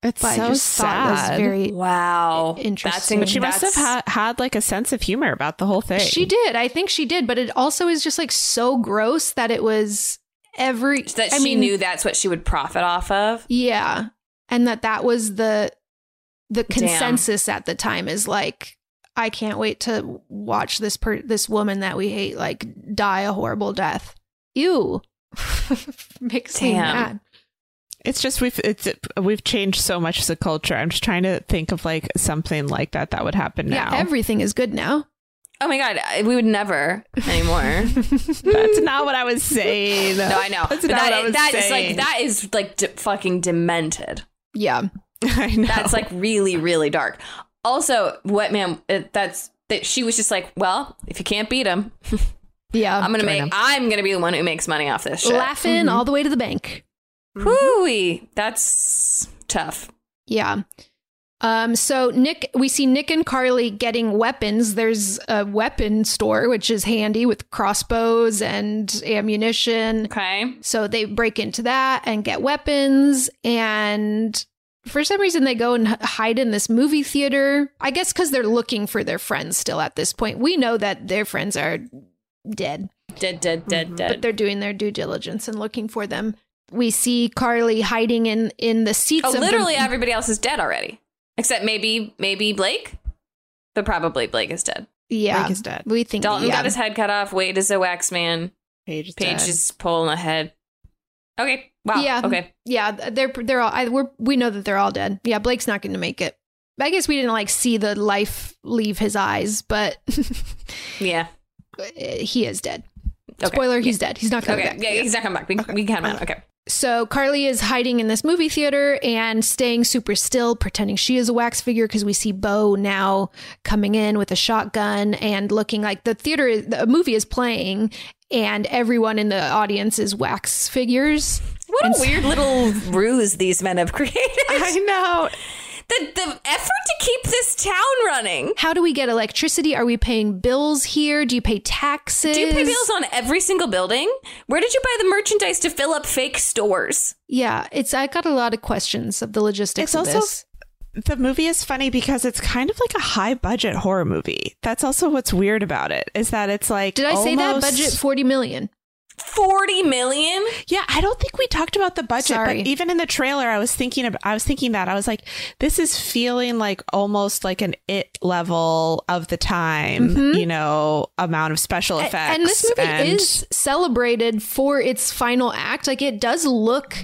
It's but so I just sad. Thought it was very wow. interesting. That's, but she must have ha- had like a sense of humor about the whole thing. She did. I think she did. But it also is just like so gross that it was every so that I she mean, knew that's what she would profit off of. Yeah. And that that was the the consensus Damn. At the time is like, I can't wait to watch this per- this woman that we hate like die a horrible death. Ew. Makes Damn. Me mad. It's just we've it's we've changed so much as a culture. I'm just trying to think of like something like that that would happen now. Yeah, everything is good now. Oh my God, we would never anymore. That's not what I was saying. No, I know. That's but not that, what I was that saying. Is like that is like de- fucking demented. Yeah, I know. That's like really, really dark. Also, what man? That's that she was just like, well, if you can't beat him, yeah, I'm gonna make. Him. I'm gonna be the one who makes money off this shit. Laughing mm-hmm. all the way to the bank. Whoo-wee. That's tough. Yeah. Um, so Nick, we see Nick and Carly getting weapons. There's a weapon store, which is handy, with crossbows and ammunition. Okay. So they break into that and get weapons. And for some reason, they go and hide in this movie theater. I guess because they're looking for their friends still at this point. We know that their friends are dead. Dead, dead, dead, mm-hmm. dead. But they're doing their due diligence and looking for them. We see Carly hiding in, in the seats. Oh, of literally the- everybody else is dead already. Except maybe maybe Blake. But probably Blake is dead. Yeah. Blake is dead. We think Dalton yeah. got his head cut off. Wade is a wax man. Paige is Paige dead. is pulling a head. Okay. Wow. Yeah. Okay. Yeah. They're they're all I, we're, we know that they're all dead. Yeah. Blake's not going to make it. I guess we didn't like see the life leave his eyes, but yeah, he is dead. Okay. Spoiler: he's yeah. dead. He's not coming okay. back. Yeah, he's not coming back. We, okay. we can have him. Okay. So Carly is hiding in this movie theater and staying super still, pretending she is a wax figure, because we see Bo now coming in with a shotgun and looking like the theater, the movie is playing, and everyone in the audience is wax figures. What and a weird so- little ruse these men have created. I know. The, the effort to keep this town running. How do we get electricity? Are we paying bills here? Do you pay taxes? Do you pay bills on every single building? Where did you buy the merchandise to fill up fake stores? Yeah, it's. I got a lot of questions of the logistics it's of also, this. The movie is funny because it's kind of like a high budget horror movie. That's also what's weird about it, is that it's like, did I almost... say that budget forty million? forty million? Yeah, I don't think we talked about the budget, Sorry. But even in the trailer, I was thinking about, I was thinking that I was like, this is feeling like almost like an It level of the time, mm-hmm. you know, amount of special effects. And, and this movie and- is celebrated for its final act. Like, it does look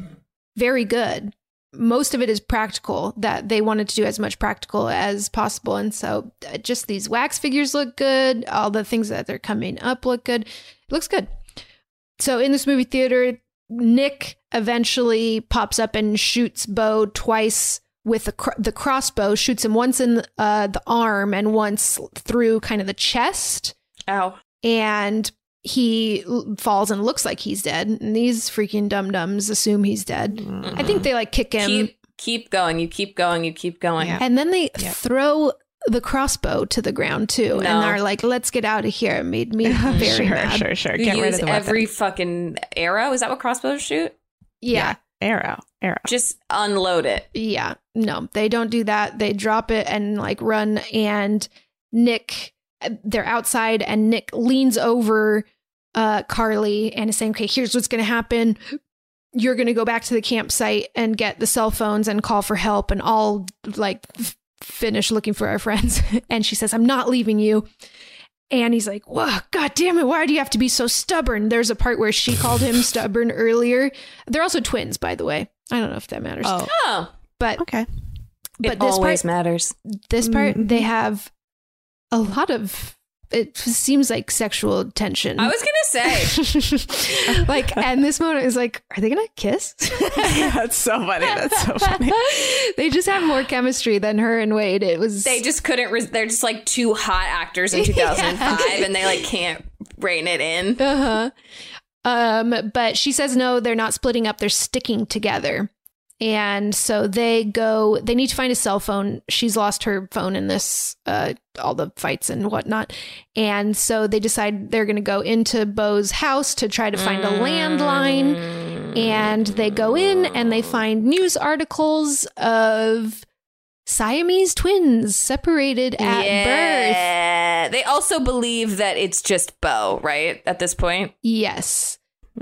very good. Most of it is practical, that they wanted to do as much practical as possible. And so just these wax figures look good. All the things that they're coming up look good. It looks good. So in this movie theater, Nick eventually pops up and shoots Bo twice with the, cr- the crossbow, shoots him once in uh, the arm and once through kind of the chest. Ow. And he l- falls and looks like he's dead. And these freaking dum-dums assume he's dead. Mm. I think they like kick him. Keep, keep going. You keep going. You keep going. Yeah. And then they yeah. throw the crossbow to the ground too, no. and are like, "Let's get out of here." It made me very sure, mad. Sure, sure, get you rid of the weapon. Every fucking arrow. Is that what crossbows shoot? Yeah. yeah, arrow, arrow. Just unload it. Yeah, no, they don't do that. They drop it and like run. And Nick they're outside and Nick leans over uh, Carly and is saying, okay, here's what's going to happen. You're going to go back to the campsite and get the cell phones and call for help. And I'll like f- finish looking for our friends. And she says, I'm not leaving you. And he's like, whoa, God damn it. Why do you have to be so stubborn? There's a part where she called him stubborn earlier. They're also twins, by the way. I don't know if that matters. Oh, oh. But okay. But it this always part, matters. This part, mm-hmm. they have a lot of, it seems like sexual tension. I was going to say. Like, and this moment is like, are they going to kiss? That's so funny. That's so funny. They just have more chemistry than her and Wade. It was. They just couldn't. Res- they're just like two hot actors in two thousand five yeah. and they like can't rein it in. Uh-huh. Um, but she says, no, they're not splitting up. They're sticking together. And so they go, they need to find a cell phone. She's lost her phone in this, uh, all the fights and whatnot. And so they decide they're going to go into Beau's house to try to find a landline. And they go in and they find news articles of Siamese twins separated at yeah. birth. They also believe that it's just Beau, right? At this point? Yes.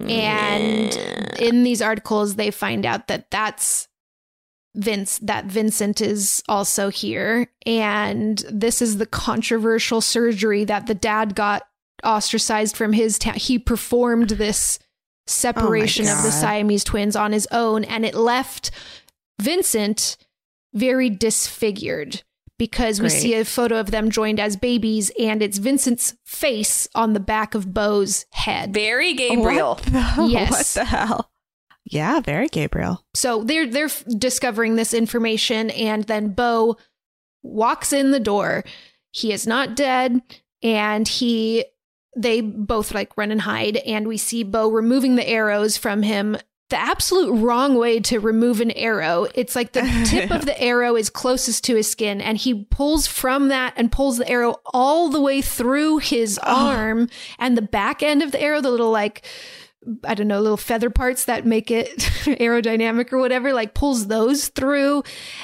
And yeah. in these articles, they find out that that's Vince, that Vincent is also here. And this is the controversial surgery that the dad got ostracized from his town. Ta- he performed this separation oh of the Siamese twins on his own. And it left Vincent very disfigured because Great. we see a photo of them joined as babies, and it's Vincent's face on the back of Beau's head. Very Gabriel. What the, yes. What the hell? Yeah, very Gabriel. So they're they're discovering this information, and then Beau walks in the door. He is not dead, and he they both like run and hide, and we see Beau removing the arrows from him. The absolute wrong way to remove an arrow. It's like the tip of the arrow is closest to his skin, and he pulls from that and pulls the arrow all the way through his oh. arm, and the back end of the arrow, the little like, I don't know, little feather parts that make it aerodynamic or whatever, like pulls those through.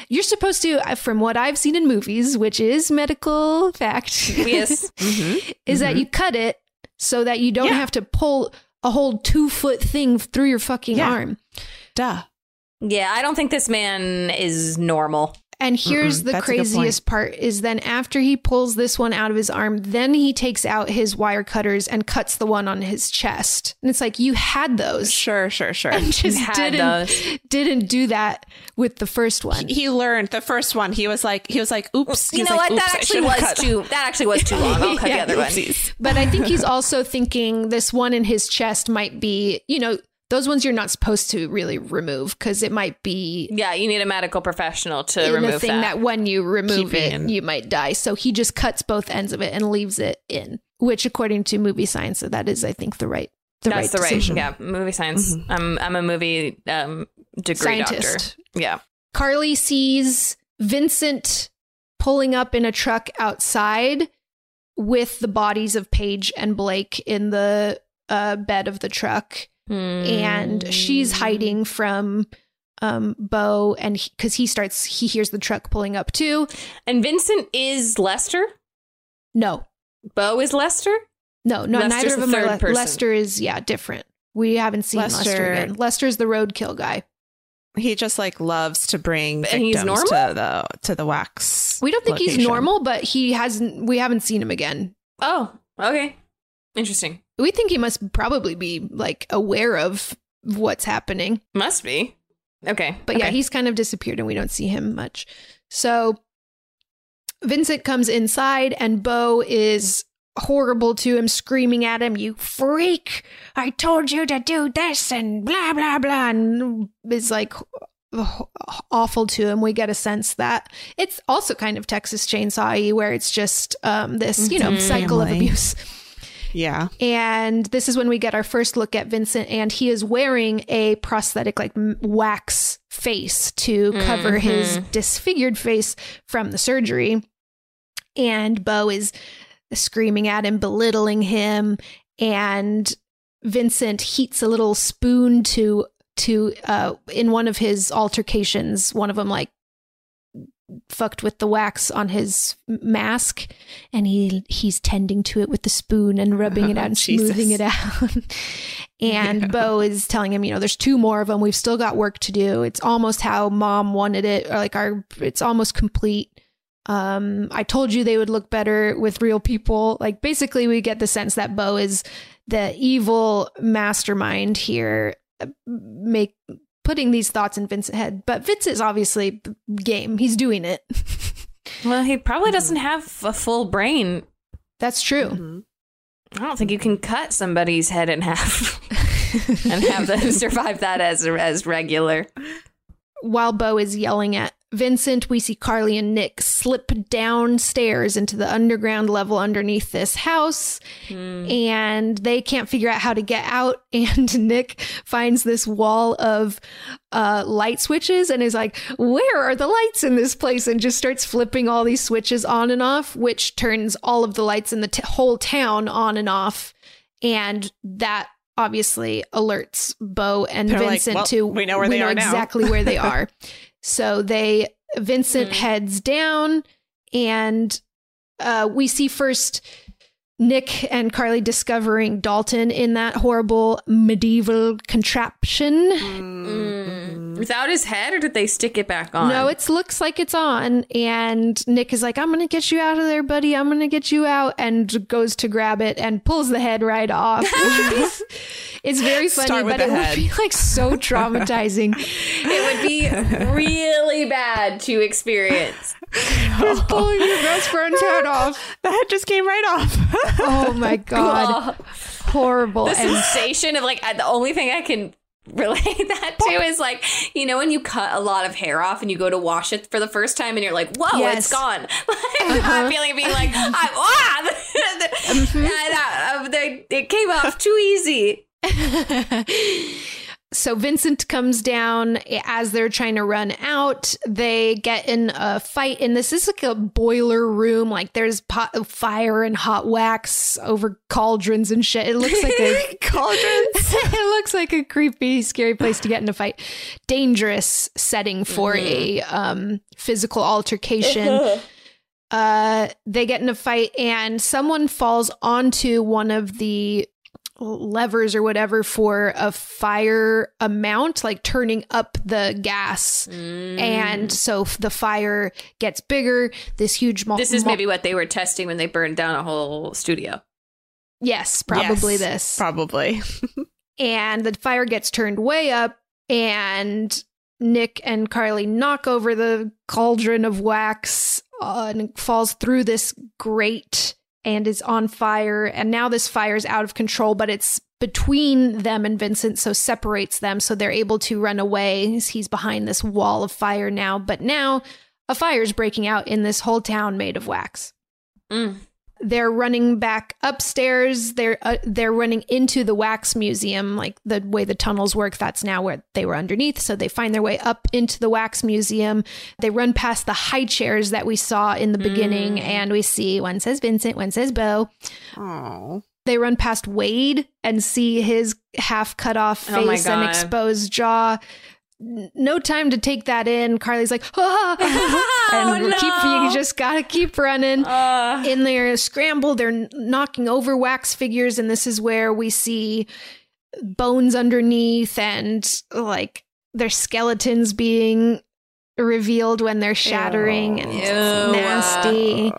You're supposed to, from what I've seen in movies, which is medical fact, yes, mm-hmm. is mm-hmm. that you cut it so that you don't yeah. have to pull a whole two foot thing through your fucking yeah. arm. Duh. Yeah, I don't think this man is normal. And here's Mm-mm, the craziest part is then after he pulls this one out of his arm, then he takes out his wire cutters and cuts the one on his chest. And it's like, you had those. Sure, sure, sure. And just had didn't, those. didn't do that with the first one. He, he learned the first one. He was like, he was like, oops. You know like, what? That actually was too, that actually was too long. I'll cut yeah, the other oopsies. one. But I think he's also thinking this one in his chest might be, you know, those ones you're not supposed to really remove because it might be. Yeah, you need a medical professional to remove the thing that. that when you remove Keep it, in. you might die. So he just cuts both ends of it and leaves it in, which according to movie science, that is, I think, the right the That's right the right. Decision. Yeah, movie science. Mm-hmm. I'm I'm a movie um, degree Scientist. doctor. Yeah. Carly sees Vincent pulling up in a truck outside with the bodies of Paige and Blake in the uh, bed of the truck. And she's hiding from um, Beau, and because he, he starts, he hears the truck pulling up too. And Vincent is Lester? No. Beau is Lester? No, no, Lester's neither of them the are. Le- Lester is, yeah, different. We haven't seen Lester, Lester again. Lester's the roadkill guy. He just like loves to bring and he's normal? to the to the wax. We don't think location. he's normal, but he hasn't. We haven't seen him again. Oh, okay, interesting. We think he must probably be like aware of what's happening. Must be. Okay. But okay. yeah, he's kind of disappeared and we don't see him much. So Vincent comes inside and Beau is horrible to him, screaming at him, "You freak! I told you to do this and blah, blah, blah." And is like awful to him. We get a sense that it's also kind of Texas Chainsaw-y where it's just um, this, you know, mm-hmm. cycle Family. of abuse. Yeah. And this is when we get our first look at Vincent, and he is wearing a prosthetic like wax face to cover mm-hmm. his disfigured face from the surgery. And Beau is screaming at him, belittling him. And Vincent heats a little spoon to to uh, in one of his altercations. One of them like fucked with the wax on his mask, and he he's tending to it with the spoon and rubbing oh, it out and Jesus. smoothing it out. And yeah. Bo is telling him, you know, there's two more of them. We've still got work to do. It's almost how mom wanted it, or like our, it's almost complete. Um, I told you they would look better with real people. Like, basically we get the sense that Bo is the evil mastermind here, make putting these thoughts in Vince's head. But Vince is obviously game. He's doing it. Well, he probably doesn't have a full brain. That's true. Mm-hmm. I don't think you can cut somebody's head in half and have them survive that as as regular. While Bo is yelling at Vincent, we see Carly and Nick slip downstairs into the underground level underneath this house, mm. and they can't figure out how to get out. And Nick finds this wall of uh, light switches and is like, where are the lights in this place? And just starts flipping all these switches on and off, which turns all of the lights in the t- whole town on and off. And that obviously alerts Bo and They're Vincent like, well, to we know, where we they know are exactly now. where they are. So they, Vincent mm-hmm. heads down, and uh, we see first Nick and Carly discovering Dalton in that horrible medieval contraption. Mm-hmm. Without his head, or did they stick it back on? No, it looks like it's on. And Nick is like, I'm going to get you out of there, buddy. I'm going to get you out. And goes to grab it and pulls the head right off. It's very funny, Start but it head. would be like so traumatizing. It would be really bad to experience. Just pulling your best friend's head off. The head just came right off. Oh my God. Oh. Horrible. The and- sensation of like, the only thing I can relate that to is like, you know, when you cut a lot of hair off and you go to wash it for the first time and you're like, whoa, yes. it's gone. Like, uh-huh. I'm feeling being like, I'm, ah! mm-hmm. and, uh, they, it came off too easy. So Vincent comes down as they're trying to run out. They get in a fight, and this is like a boiler room. Like, there's pot of fire and hot wax over cauldrons and shit. It looks like a cauldrons. It looks like a creepy, scary place to get in a fight. Dangerous setting for mm-hmm. a um, physical altercation. uh, they get in a fight, and someone falls onto one of the levers or whatever for a fire amount, like turning up the gas, mm. and so the fire gets bigger. This huge mo- this is mo- maybe what they were testing when they burned down a whole studio. Yes, probably yes, this probably. And the fire gets turned way up, and Nick and Carly knock over the cauldron of wax uh, and it falls through this grate and is on fire. And now this fire is out of control, but it's between them and Vincent, so separates them. So they're able to run away. He's behind this wall of fire now. But now a fire is breaking out in this whole town made of wax. Mm. They're running back upstairs. They're uh, they're running into the wax museum, like the way the tunnels work. That's now where they were underneath. So they find their way up into the wax museum. They run past the high chairs that we saw in the beginning. Mm. And we see one says Vincent, one says Bo. Aww. They run past Wade and see his half cut off face oh and exposed jaw. No time to take that in. Carly's like, ah, oh, and no. keep, you just gotta keep running. Uh, in their scramble, they're knocking over wax figures, and this is where we see bones underneath and like their skeletons being revealed when they're shattering, ew, and ew. It's nasty.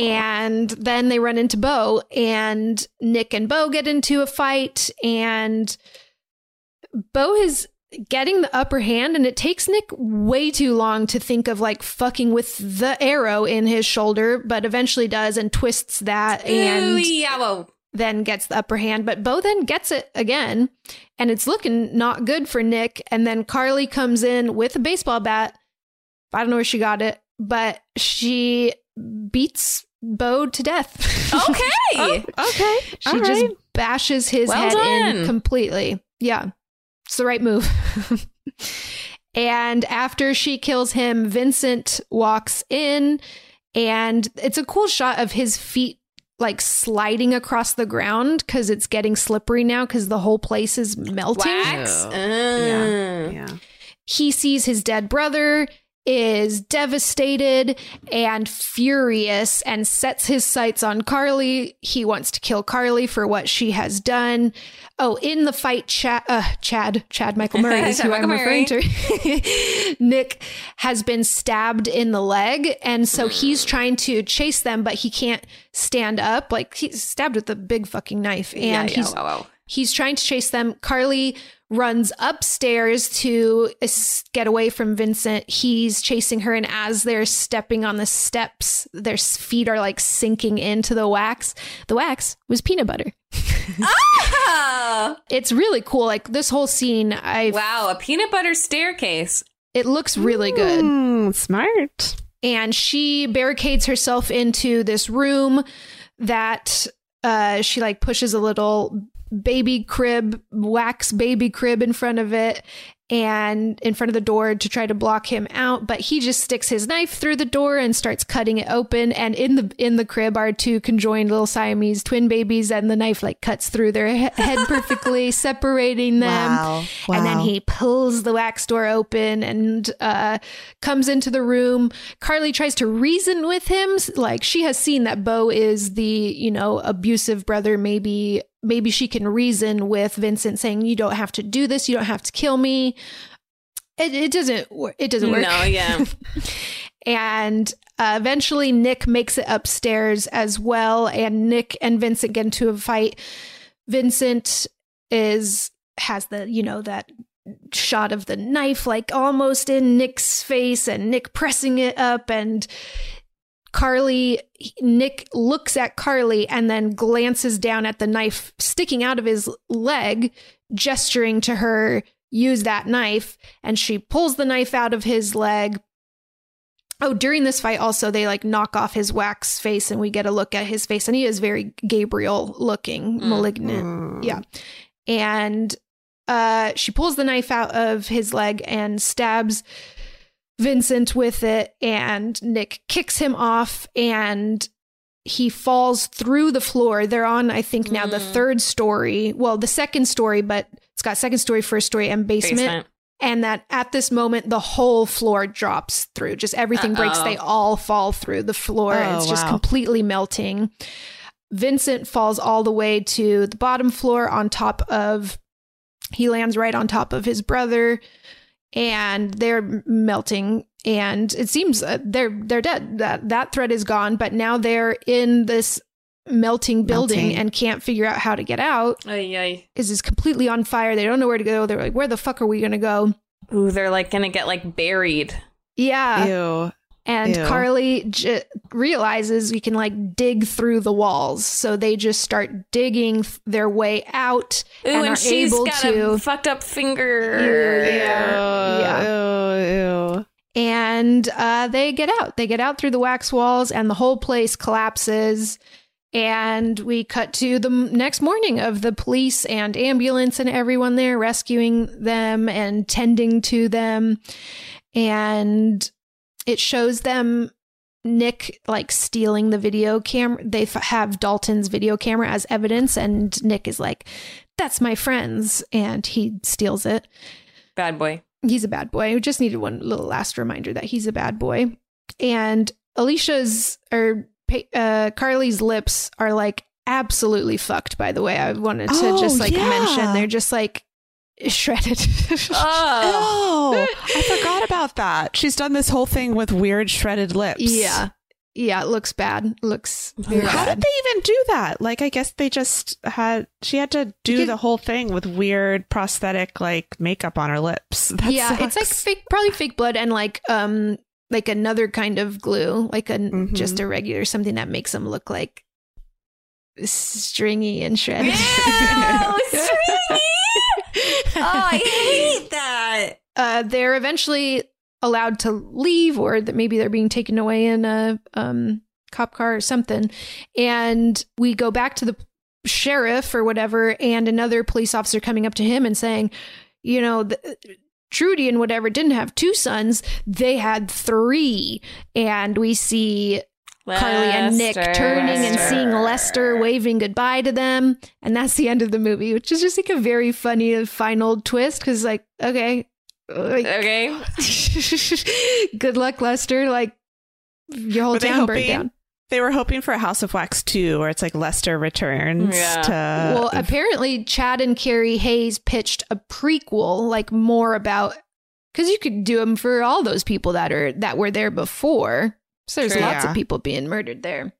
And then they run into Bo, and Nick and Bo get into a fight, and Bo is getting the upper hand, and it takes Nick way too long to think of like fucking with the arrow in his shoulder, but eventually does and twists that and Ooh, yeah, then gets the upper hand. But Bo then gets it again, and it's looking not good for Nick. And then Carly comes in with a baseball bat. I don't know where she got it, but she beats Bo to death. Okay. oh, okay. She All just right. bashes his well head done. in completely. Yeah. It's the right move. And after she kills him, Vincent walks in, and it's a cool shot of his feet like sliding across the ground because it's getting slippery now because the whole place is melting. Wax. Oh. Yeah. Yeah. He sees his dead brother is devastated and furious and sets his sights on Carly. He wants to kill Carly for what she has done. Oh, in the fight, Chad, uh, Chad, Chad Michael Murray is who I'm referring to. Nick has been stabbed in the leg. And so he's trying to chase them, but he can't stand up. Like, he's stabbed with a big fucking knife. And yeah, yeah, he's, wow, wow. he's trying to chase them. Carly runs upstairs to get away from Vincent. He's chasing her, and as they're stepping on the steps, their feet are like sinking into the wax. The wax was peanut butter. Oh! It's really cool. Like, this whole scene, I wow, a peanut butter staircase. It looks really good. Mm, smart. And she barricades herself into this room that uh, she like pushes a little baby crib, wax baby crib in front of it and in front of the door to try to block him out, but he just sticks his knife through the door and starts cutting it open, and in the in the crib are two conjoined little Siamese twin babies, and the knife like cuts through their he- head perfectly, separating them. Wow. Wow. And then he pulls the wax door open and uh, comes into the room. Carly tries to reason with him, like she has seen that Beau is the, you know, abusive brother. Maybe Maybe she can reason with Vincent, saying, you don't have to do this. You don't have to kill me. It, it doesn't It doesn't work. No, yeah. And uh, eventually Nick makes it upstairs as well. And Nick and Vincent get into a fight. Vincent is has the, you know, that shot of the knife, like almost in Nick's face, and Nick pressing it up, and Carly, Nick looks at Carly and then glances down at the knife sticking out of his leg, gesturing to her, use that knife. And she pulls the knife out of his leg. Oh, during this fight also, they like knock off his wax face and we get a look at his face. And he is very Gabriel looking, malignant. Mm-hmm. Yeah. And uh, she pulls the knife out of his leg and stabs Vincent with it, and Nick kicks him off and he falls through the floor. They're on, I think now mm. the third story. Well, the second story, but it's got second story, first story, and basement. basement. And that at this moment, the whole floor drops through. Just everything Uh-oh. breaks. They all fall through the floor. Oh, it's just wow. completely melting. Vincent falls all the way to the bottom floor on top of, he lands right on top of his brother. And they're melting, and it seems uh, they're they're dead. That that thread is gone, but now they're in this melting building melting. and can't figure out how to get out. Ay, ay. This is completely on fire. They don't know where to go. They're like, where the fuck are we going to go? Ooh, they're like going to get like buried. Yeah. Ew. And Ew. Carly j- realizes we can like dig through the walls. So they just start digging th- their way out. Ooh, and, and are she's able got to... a fucked up finger. Ew, yeah. yeah. Ew, ew. And uh, they get out. They get out through the wax walls and the whole place collapses. And we cut to the next morning of the police and ambulance and everyone there rescuing them and tending to them. And it shows them Nick like stealing the video camera. They f- have Dalton's video camera as evidence, and Nick is like, that's my friend's, and he steals it. Bad boy. He's a bad boy. We just needed one little last reminder that he's a bad boy. And Alicia's or uh, Carly's lips are like absolutely fucked, by the way. I wanted to oh, just like yeah. mention they're just like shredded. oh. oh, I forgot about that. She's done this whole thing with weird shredded lips. Yeah. Yeah, it looks bad. Looks very How bad. Did they even do that? Like, I guess they just had, she had to do could, the whole thing with weird prosthetic, like, makeup on her lips. That yeah, sucks. It's like fake, probably fake blood and like, um, like another kind of glue, like a, mm-hmm. just a regular, something that makes them look like stringy and shredded. Yeah, stringy! Oh, I hate that. Uh, they're eventually allowed to leave, or that maybe they're being taken away in a um, cop car or something. And we go back to the sheriff or whatever, and another police officer coming up to him and saying, you know, the, Trudy and whatever didn't have two sons. They had three. And we see Lester, Carly and Nick turning Lester. and seeing Lester waving goodbye to them. And that's the end of the movie, which is just like a very funny final twist, because like, okay, Like, okay. Good luck, Lester. Like, your whole were town burned down. They were hoping for a House of Wax two, where it's like Lester returns yeah. to... Well, apparently Chad and Carrie Hayes pitched a prequel, like more about... Because you could do them for all those people that are that were there before. So there's True, lots yeah. of people being murdered there.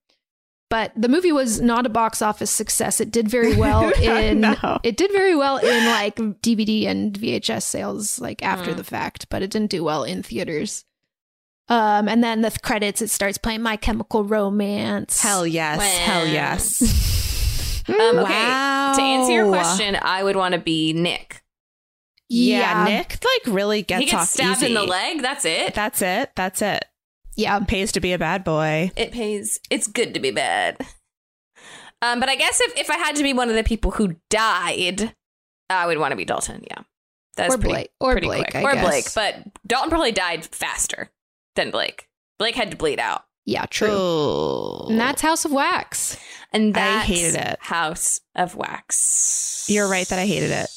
But the movie was not a box office success. It did very well in no. it did very well in like D V D and V H S sales, like after mm. the fact, but it didn't do well in theaters. Um, and then the th- credits, it starts playing My Chemical Romance. Hell yes. Wow. Hell yes. um, okay. Wow. To answer your question, I would want to be Nick. Yeah. yeah. Nick like really gets, he gets off stabbed easy. In the leg. That's it. That's it. That's it. Yeah. It pays to be a bad boy. It pays. It's good to be bad. Um, but I guess if, if I had to be one of the people who died, I would want to be Dalton. Yeah. That's or pretty, Blake. Or pretty Blake. Quick. I or guess. Blake. But Dalton probably died faster than Blake. Blake had to bleed out. Yeah, true. Ooh. And that's House of Wax. And that's I hated it. House of Wax. You're right that I hated it.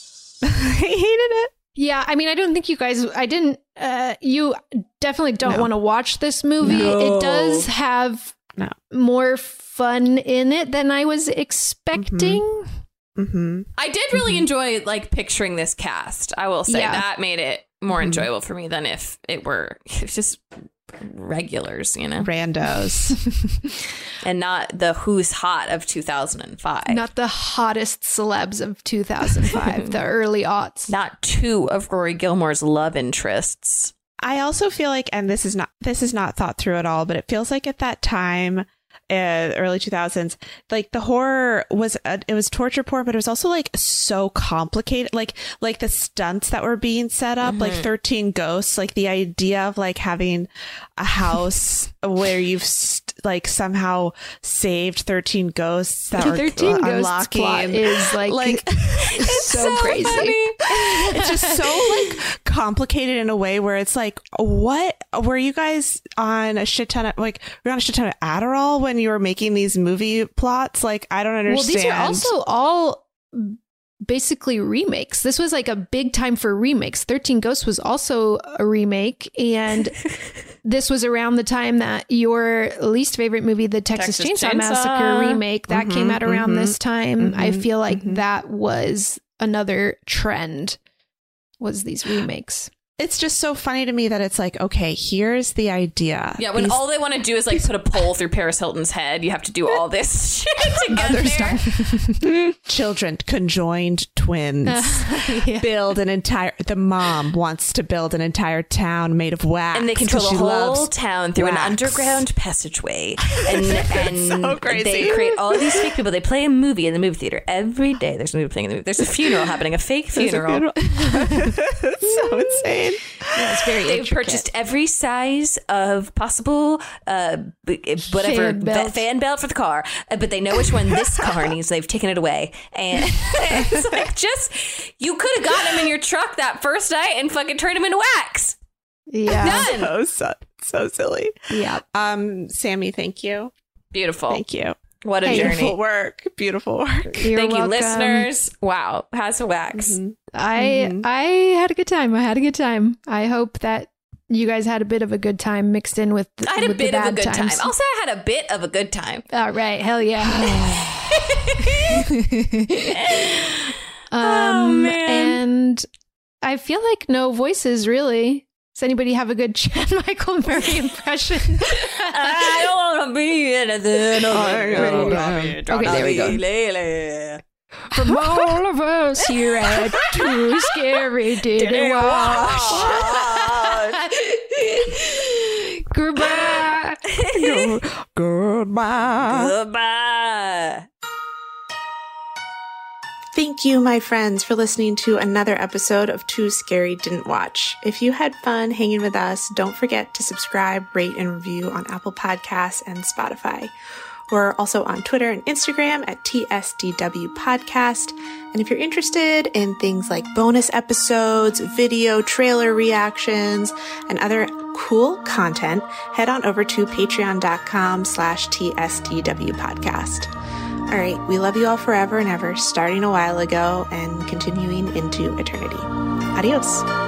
I hated it. Yeah, I mean, I don't think you guys, I didn't, uh, you definitely don't no. want to watch this movie. No. It does have no. more fun in it than I was expecting. Mm-hmm. Mm-hmm. I did really mm-hmm. enjoy, like, picturing this cast. I will say yeah. that made it more mm-hmm. enjoyable for me than if it were it's just regulars, you know? Randos. And not the who's hot of two thousand five. Not the hottest celebs of two thousand five, the early aughts. Not two of Rory Gilmore's love interests. I also feel like, and this is not this is not thought through at all, but it feels like at that time, uh, early two thousands, like the horror was, a, it was torture porn, but it was also like so complicated. Like, like the stunts that were being set up, mm-hmm. like thirteen Ghosts, like the idea of like having a house where you've st- like somehow saved thirteen ghosts that were thirteen uh, unlocking plot is like, like it's so, so crazy. It's just so like complicated in a way where it's like, what were you guys on a shit ton of like we're on a shit ton of Adderall when you were making these movie plots? Like, I don't understand. Well, these are also all basically remakes. This was like a big time for remakes. thirteen Ghosts was also a remake, and this was around the time that your least favorite movie, the Texas, Texas Chainsaw, Chainsaw Massacre remake, that mm-hmm, came out around mm-hmm, this time. Mm-hmm, I feel like mm-hmm. that was another trend, was these remakes. It's just so funny to me that it's like, okay, here's the idea. Yeah, when these, all they want to do is like put a pole through Paris Hilton's head, you have to do all this shit to get there. Children, conjoined twins, uh, yeah. build an entire. The mom wants to build an entire town made of wax, and they control the whole town through wax. An underground passageway. And and so crazy. They create all these fake people. They play a movie in the movie theater every day. There's a movie playing in the movie. There's a funeral happening, a fake funeral. A funeral. So insane. Yeah, it's very They've intricate. Purchased every size of possible uh, whatever fan belt. fan belt for the car, but they know which one this car needs. They've taken it away, and it's like, just you could have gotten him in your truck that first night and fucking turned him into wax. Yeah, done. So, so so silly. Yeah. Um, Sammy, thank you. Beautiful. Thank you. What a hey, journey. Beautiful work. Beautiful work. You're Thank welcome. You, listeners. Wow. House of Wax. Mm-hmm. I mm-hmm. I had a good time. I had a good time. I hope that you guys had a bit of a good time mixed in with the I had with a bit of a good times. Time. Also, I had a bit of a good time. All right. Hell yeah. um, oh, man. And I feel like no voices, really. Does anybody have a good Chad Michael Murray impression? I don't want to be anything. Okay, there we go. From all of us here at Too Scary, Didn't Watch. Goodbye. Go- Goodbye. Goodbye. Thank you, my friends, for listening to another episode of Too Scary Didn't Watch. If you had fun hanging with us, don't forget to subscribe, rate, and review on Apple Podcasts and Spotify. We're also on Twitter and Instagram at T S D W Podcast. And if you're interested in things like bonus episodes, video trailer reactions, and other cool content, head on over to patreon.com slash TSDW Podcast. All right, we love you all forever and ever, starting a while ago and continuing into eternity. Adios.